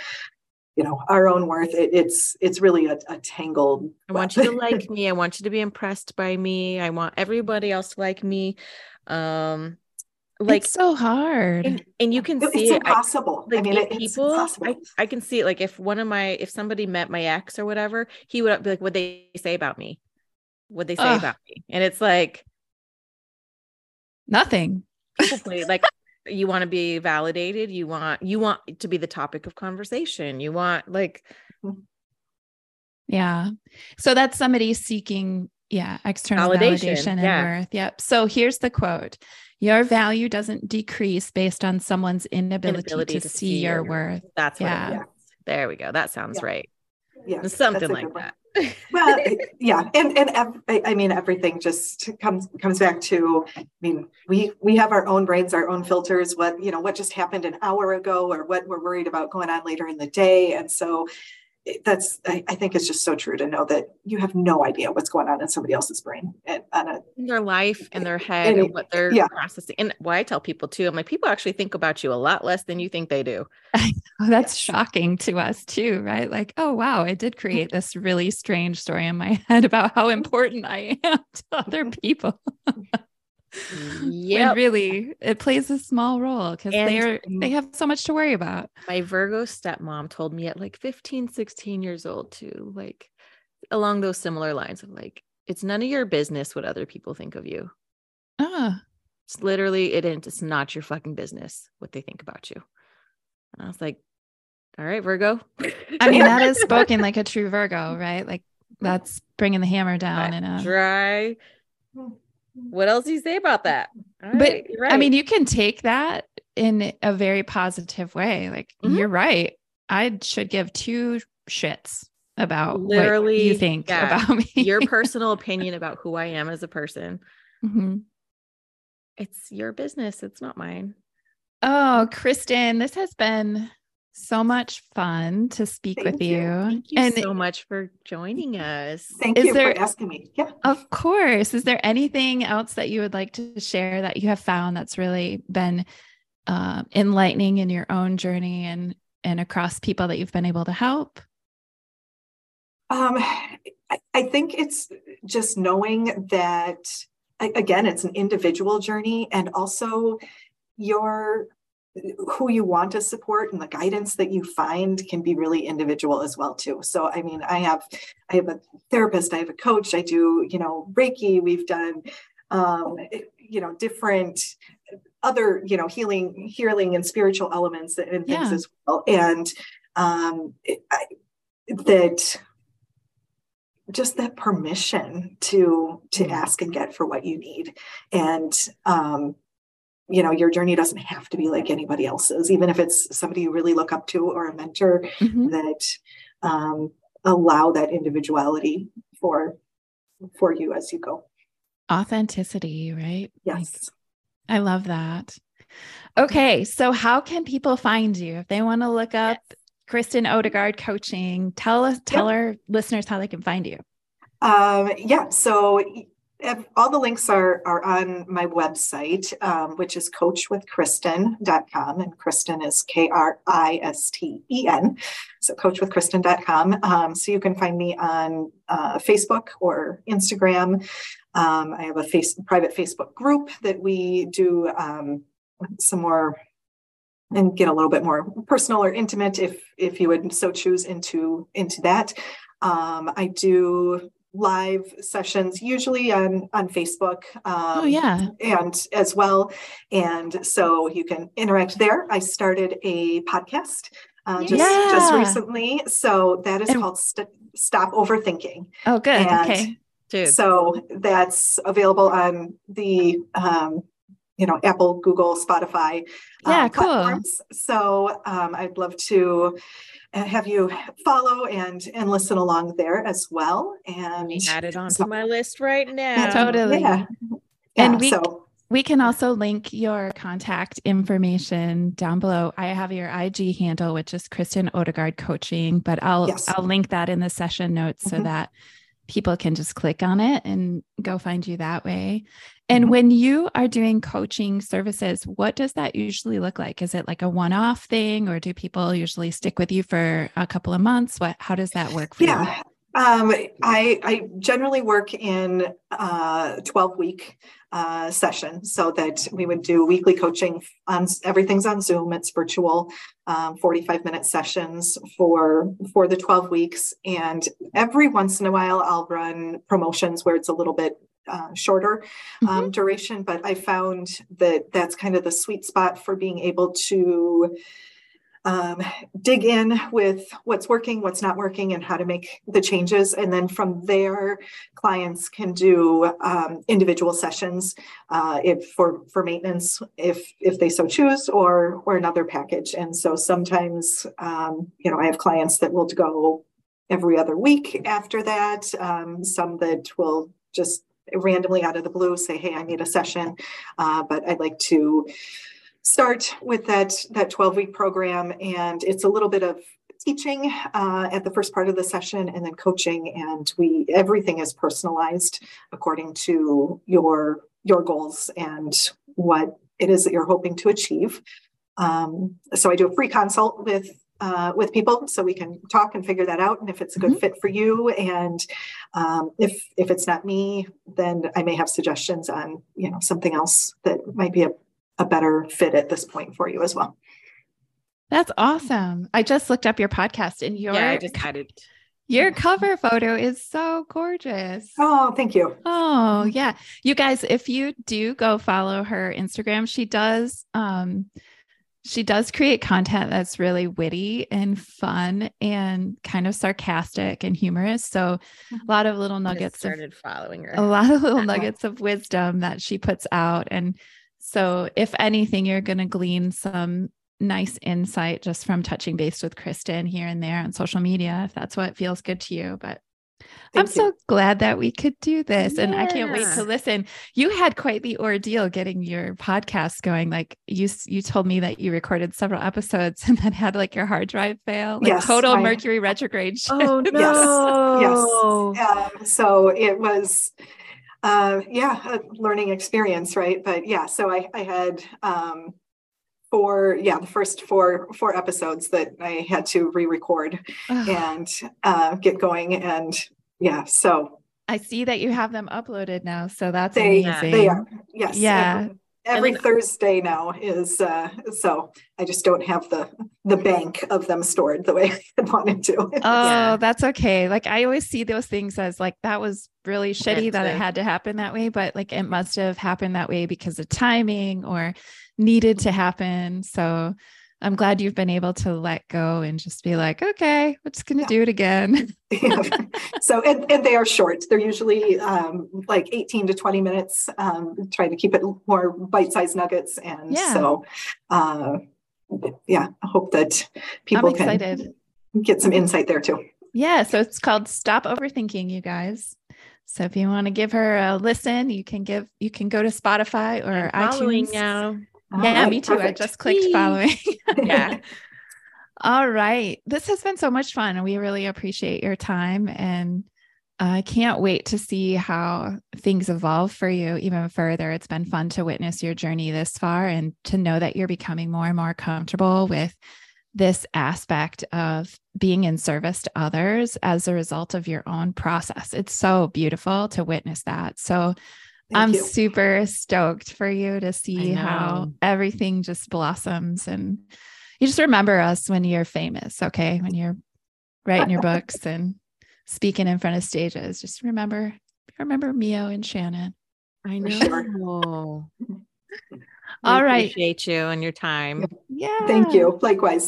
you know, our own worth. It, it's, it's really a, a tangled. I want you to like me. I want you to be impressed by me. I want everybody else to like me. Um, Like it's so hard, and, and you can see it's impossible. I, like, I mean, it, it's people, impossible. I, I can see it. Like if one of my, if somebody met my ex or whatever, he would be like, "What they say about me? What they say Ugh. about me?" And it's like nothing. Like you want to be validated. You want you want to be the topic of conversation. You want like, yeah. So that's somebody seeking, yeah, external validation, validation and yeah. worth. Yep. So here's the quote. Your value doesn't decrease based on someone's inability, inability to, to see, see your worth. That's yeah. what it is. There we go. That sounds yeah. right. Yeah. Something like that. Well, yeah. And, and ev- I mean, everything just comes, comes back to, I mean, we, we have our own brains, our own filters, what, you know, what just happened an hour ago or what we're worried about going on later in the day. And so that's, I, I think it's just so true to know that you have no idea what's going on in somebody else's brain and on a, in their life and their head and, and what they're yeah. processing. And why I tell people too, I'm like, people actually think about you a lot less than you think they do. I know, that's yes. shocking to us too, right? Like, oh, wow, I did create this really strange story in my head about how important I am to other people. Yeah, really, it plays a small role because they are they have so much to worry about. My Virgo stepmom told me at like fifteen, sixteen years old too, like along those similar lines of like, it's none of your business what other people think of you. Ah, it's literally it isn't. It's not your fucking business what they think about you. And I was like, all right, Virgo. I mean, that is spoken like a true Virgo, right? Like that's bringing the hammer down and a dry. What else do you say about that? All but right, right. I mean, you can take that in a very positive way. Like mm-hmm. you're right. I should give two shits about literally what you think yeah. about me. Your personal opinion about who I am as a person. Mm-hmm. It's your business. It's not mine. Oh, Kristen, this has been so much fun to speak Thank with you. you. Thank you and so much for joining us. Thank is you there, for asking me. Yeah. Of course. Is there anything else that you would like to share that you have found that's really been uh, enlightening in your own journey and, and across people that you've been able to help? Um, I, I think it's just knowing that, again, it's an individual journey and also your who you want to support and the guidance that you find can be really individual as well too. So, I mean, I have, I have a therapist, I have a coach, I do, you know, Reiki, we've done, um, you know, different other, you know, healing, healing and spiritual elements and things yeah. as well. And, um, it, I, that just that permission to, to ask and get for what you need. And, um, you know, your journey doesn't have to be like anybody else's, even if it's somebody you really look up to or a mentor mm-hmm. that um, allow that individuality for, for you as you go. Authenticity, right? Yes. Like, I love that. Okay. So how can people find you if they want to look up yes. Kristen Odegaard Coaching? Tell us, tell yep. our listeners how they can find you. Um, yeah. So all the links are, are on my website, um, which is coach with kristen dot com. And Kristen is K R I S T E N. So coach with kristen dot com. Um, so you can find me on uh, Facebook or Instagram. Um, I have a face, private Facebook group that we do um, some more and get a little bit more personal or intimate if if you would so choose into, into that. Um, I do live sessions usually on, on Facebook. Um, oh, yeah. And as well. And so you can interact there. I started a podcast uh, just, yeah. just recently. So that is and- called St- Stop Overthinking. Oh, good. And okay. Dude. So that's available on the, um, you know, Apple, Google, Spotify. Yeah, um, cool. Platforms. So um, I'd love to have you follow and and listen along there as well. And add it onto so, my list right now. Totally. Yeah. And yeah, we, so. we can also link your contact information down below. I have your I G handle, which is Kristen Odegaard Coaching, but I'll yes. I'll link that in the session notes mm-hmm. so that people can just click on it and go find you that way. And when you are doing coaching services, what does that usually look like? Is it like a one-off thing, or do people usually stick with you for a couple of months? What, how does that work for yeah. you? Um, I, I generally work in uh, twelve week uh, session, so that we would do weekly coaching on everything's on Zoom. It's virtual, um, forty-five minute sessions for, for the twelve weeks. And every once in a while, I'll run promotions where it's a little bit Uh, shorter um, mm-hmm. duration, but I found that that's kind of the sweet spot for being able to um, dig in with what's working, what's not working, and how to make the changes. And then from there, clients can do um, individual sessions uh, if for, for maintenance, if, if they so choose, or, or another package. And so sometimes, um, you know, I have clients that will go every other week after that. Um, some that will just randomly out of the blue say, hey, I need a session, uh, but I'd like to start with that that twelve week program. And it's a little bit of teaching uh, at the first part of the session, and then coaching. And we everything is personalized according to your your goals and what it is that you're hoping to achieve. Um, so I do a free consult with Uh, with people, so we can talk and figure that out. And if it's a good mm-hmm. fit for you, and um, if if it's not me, then I may have suggestions on, you know, something else that might be a, a better fit at this point for you as well. That's awesome. I just looked up your podcast, and your yeah, I just had it. Your cover photo is so gorgeous. Oh, thank you. Oh, yeah, you guys, if you do go follow her Instagram, she does. Um, She does create content that's really witty and fun and kind of sarcastic and humorous. So a lot of little nuggets started of, following her. A lot of little nuggets of wisdom that she puts out. And so if anything, you're going to glean some nice insight just from touching base with Kristen here and there on social media, if that's what feels good to you. But Thank I'm you. so glad that we could do this. Yeah. And I can't wait to listen. You had quite the ordeal getting your podcast going. Like you, you told me that you recorded several episodes and then had like your hard drive fail, like yes, total I, Mercury retrograde. Oh no. Yes. yes. Um, so it was, uh, yeah, a learning experience. Right. But yeah, so I, I had, um, For yeah, the first four four episodes that I had to re-record Ugh. and uh, get going, and yeah, so I see that you have them uploaded now, so that's they, amazing. They are yes, yeah. Every, every and, Thursday now is uh, so I just don't have the the bank of them stored the way I wanted to. Oh, yeah. That's okay. Like I always see those things as like that was really shitty yeah, that right. it had to happen that way, but like it must have happened that way because of timing or. Needed to happen. So I'm glad you've been able to let go and just be like, okay, we're just going to yeah. do it again. yeah. So, and, and they are short. They're usually um, like eighteen to twenty minutes, um, trying to keep it more bite-sized nuggets. And yeah. so, uh, yeah, I hope that people can get some insight there too. Yeah. So it's called Stop Overthinking, you guys. So if you want to give her a listen, you can give, you can go to Spotify or I'm following iTunes. Now. All yeah, right, me too. Perfect. I just clicked Yee. following. yeah. All right. This has been so much fun. We really appreciate your time, and I uh, can't wait to see how things evolve for you even further. It's been fun to witness your journey this far and to know that you're becoming more and more comfortable with this aspect of being in service to others as a result of your own process. It's so beautiful to witness that. So Thank I'm you. super stoked for you to see how everything just blossoms, and you just remember us when you're famous. Okay. When you're writing your books and speaking in front of stages, just remember, remember Meo and Shannon. I know. Sure. All right. Appreciate you and your time. Yeah. Thank you. Likewise.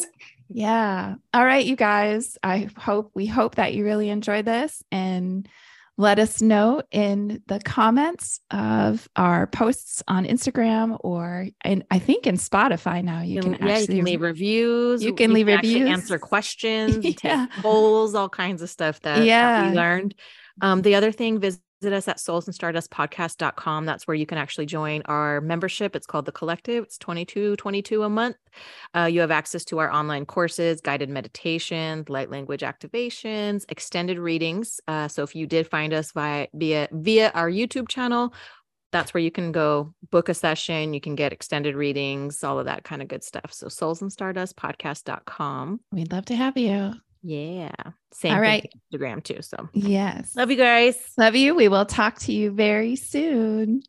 Yeah. All right, you guys, I hope, we hope that you really enjoyed this, and let us know in the comments of our posts on Instagram, or and I think in Spotify now you can, can yeah, actually you can leave reviews. You can you leave can reviews, answer questions, yeah. take polls, all kinds of stuff that, yeah. that we learned. Um, the other thing, visit Visit us at souls and stardust podcast dot com. That's where you can actually join our membership. It's called The Collective. It's twenty-two dollars and twenty-two cents a month. Uh, you have access to our online courses, guided meditations, light language activations, extended readings. Uh, so if you did find us via, via, via our YouTube channel, that's where you can go book a session. You can get extended readings, all of that kind of good stuff. So souls and stardust podcast dot com. We'd love to have you. Yeah. Same all right. Instagram too. So yes. Love you guys. Love you. We will talk to you very soon.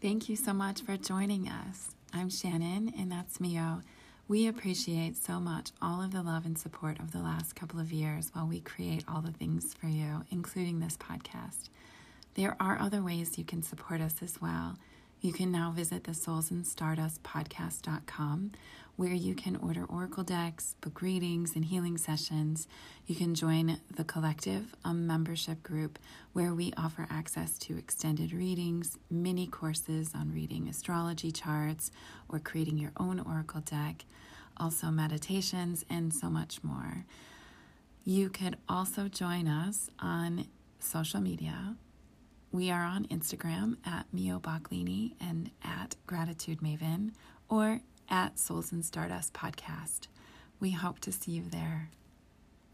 Thank you so much for joining us. I'm Shannon and that's Meo. We appreciate so much all of the love and support of the last couple of years while we create all the things for you, including this podcast. There are other ways you can support us as well. You can now visit the souls and stardust podcast dot com where you can order oracle decks, book readings, and healing sessions. You can join The Collective, a membership group where we offer access to extended readings, mini courses on reading astrology charts or creating your own oracle deck, also meditations, and so much more. You could also join us on social media. We are on Instagram at Meo Boccolini and at Gratitude Maven or at Souls and Stardust Podcast. We hope to see you there.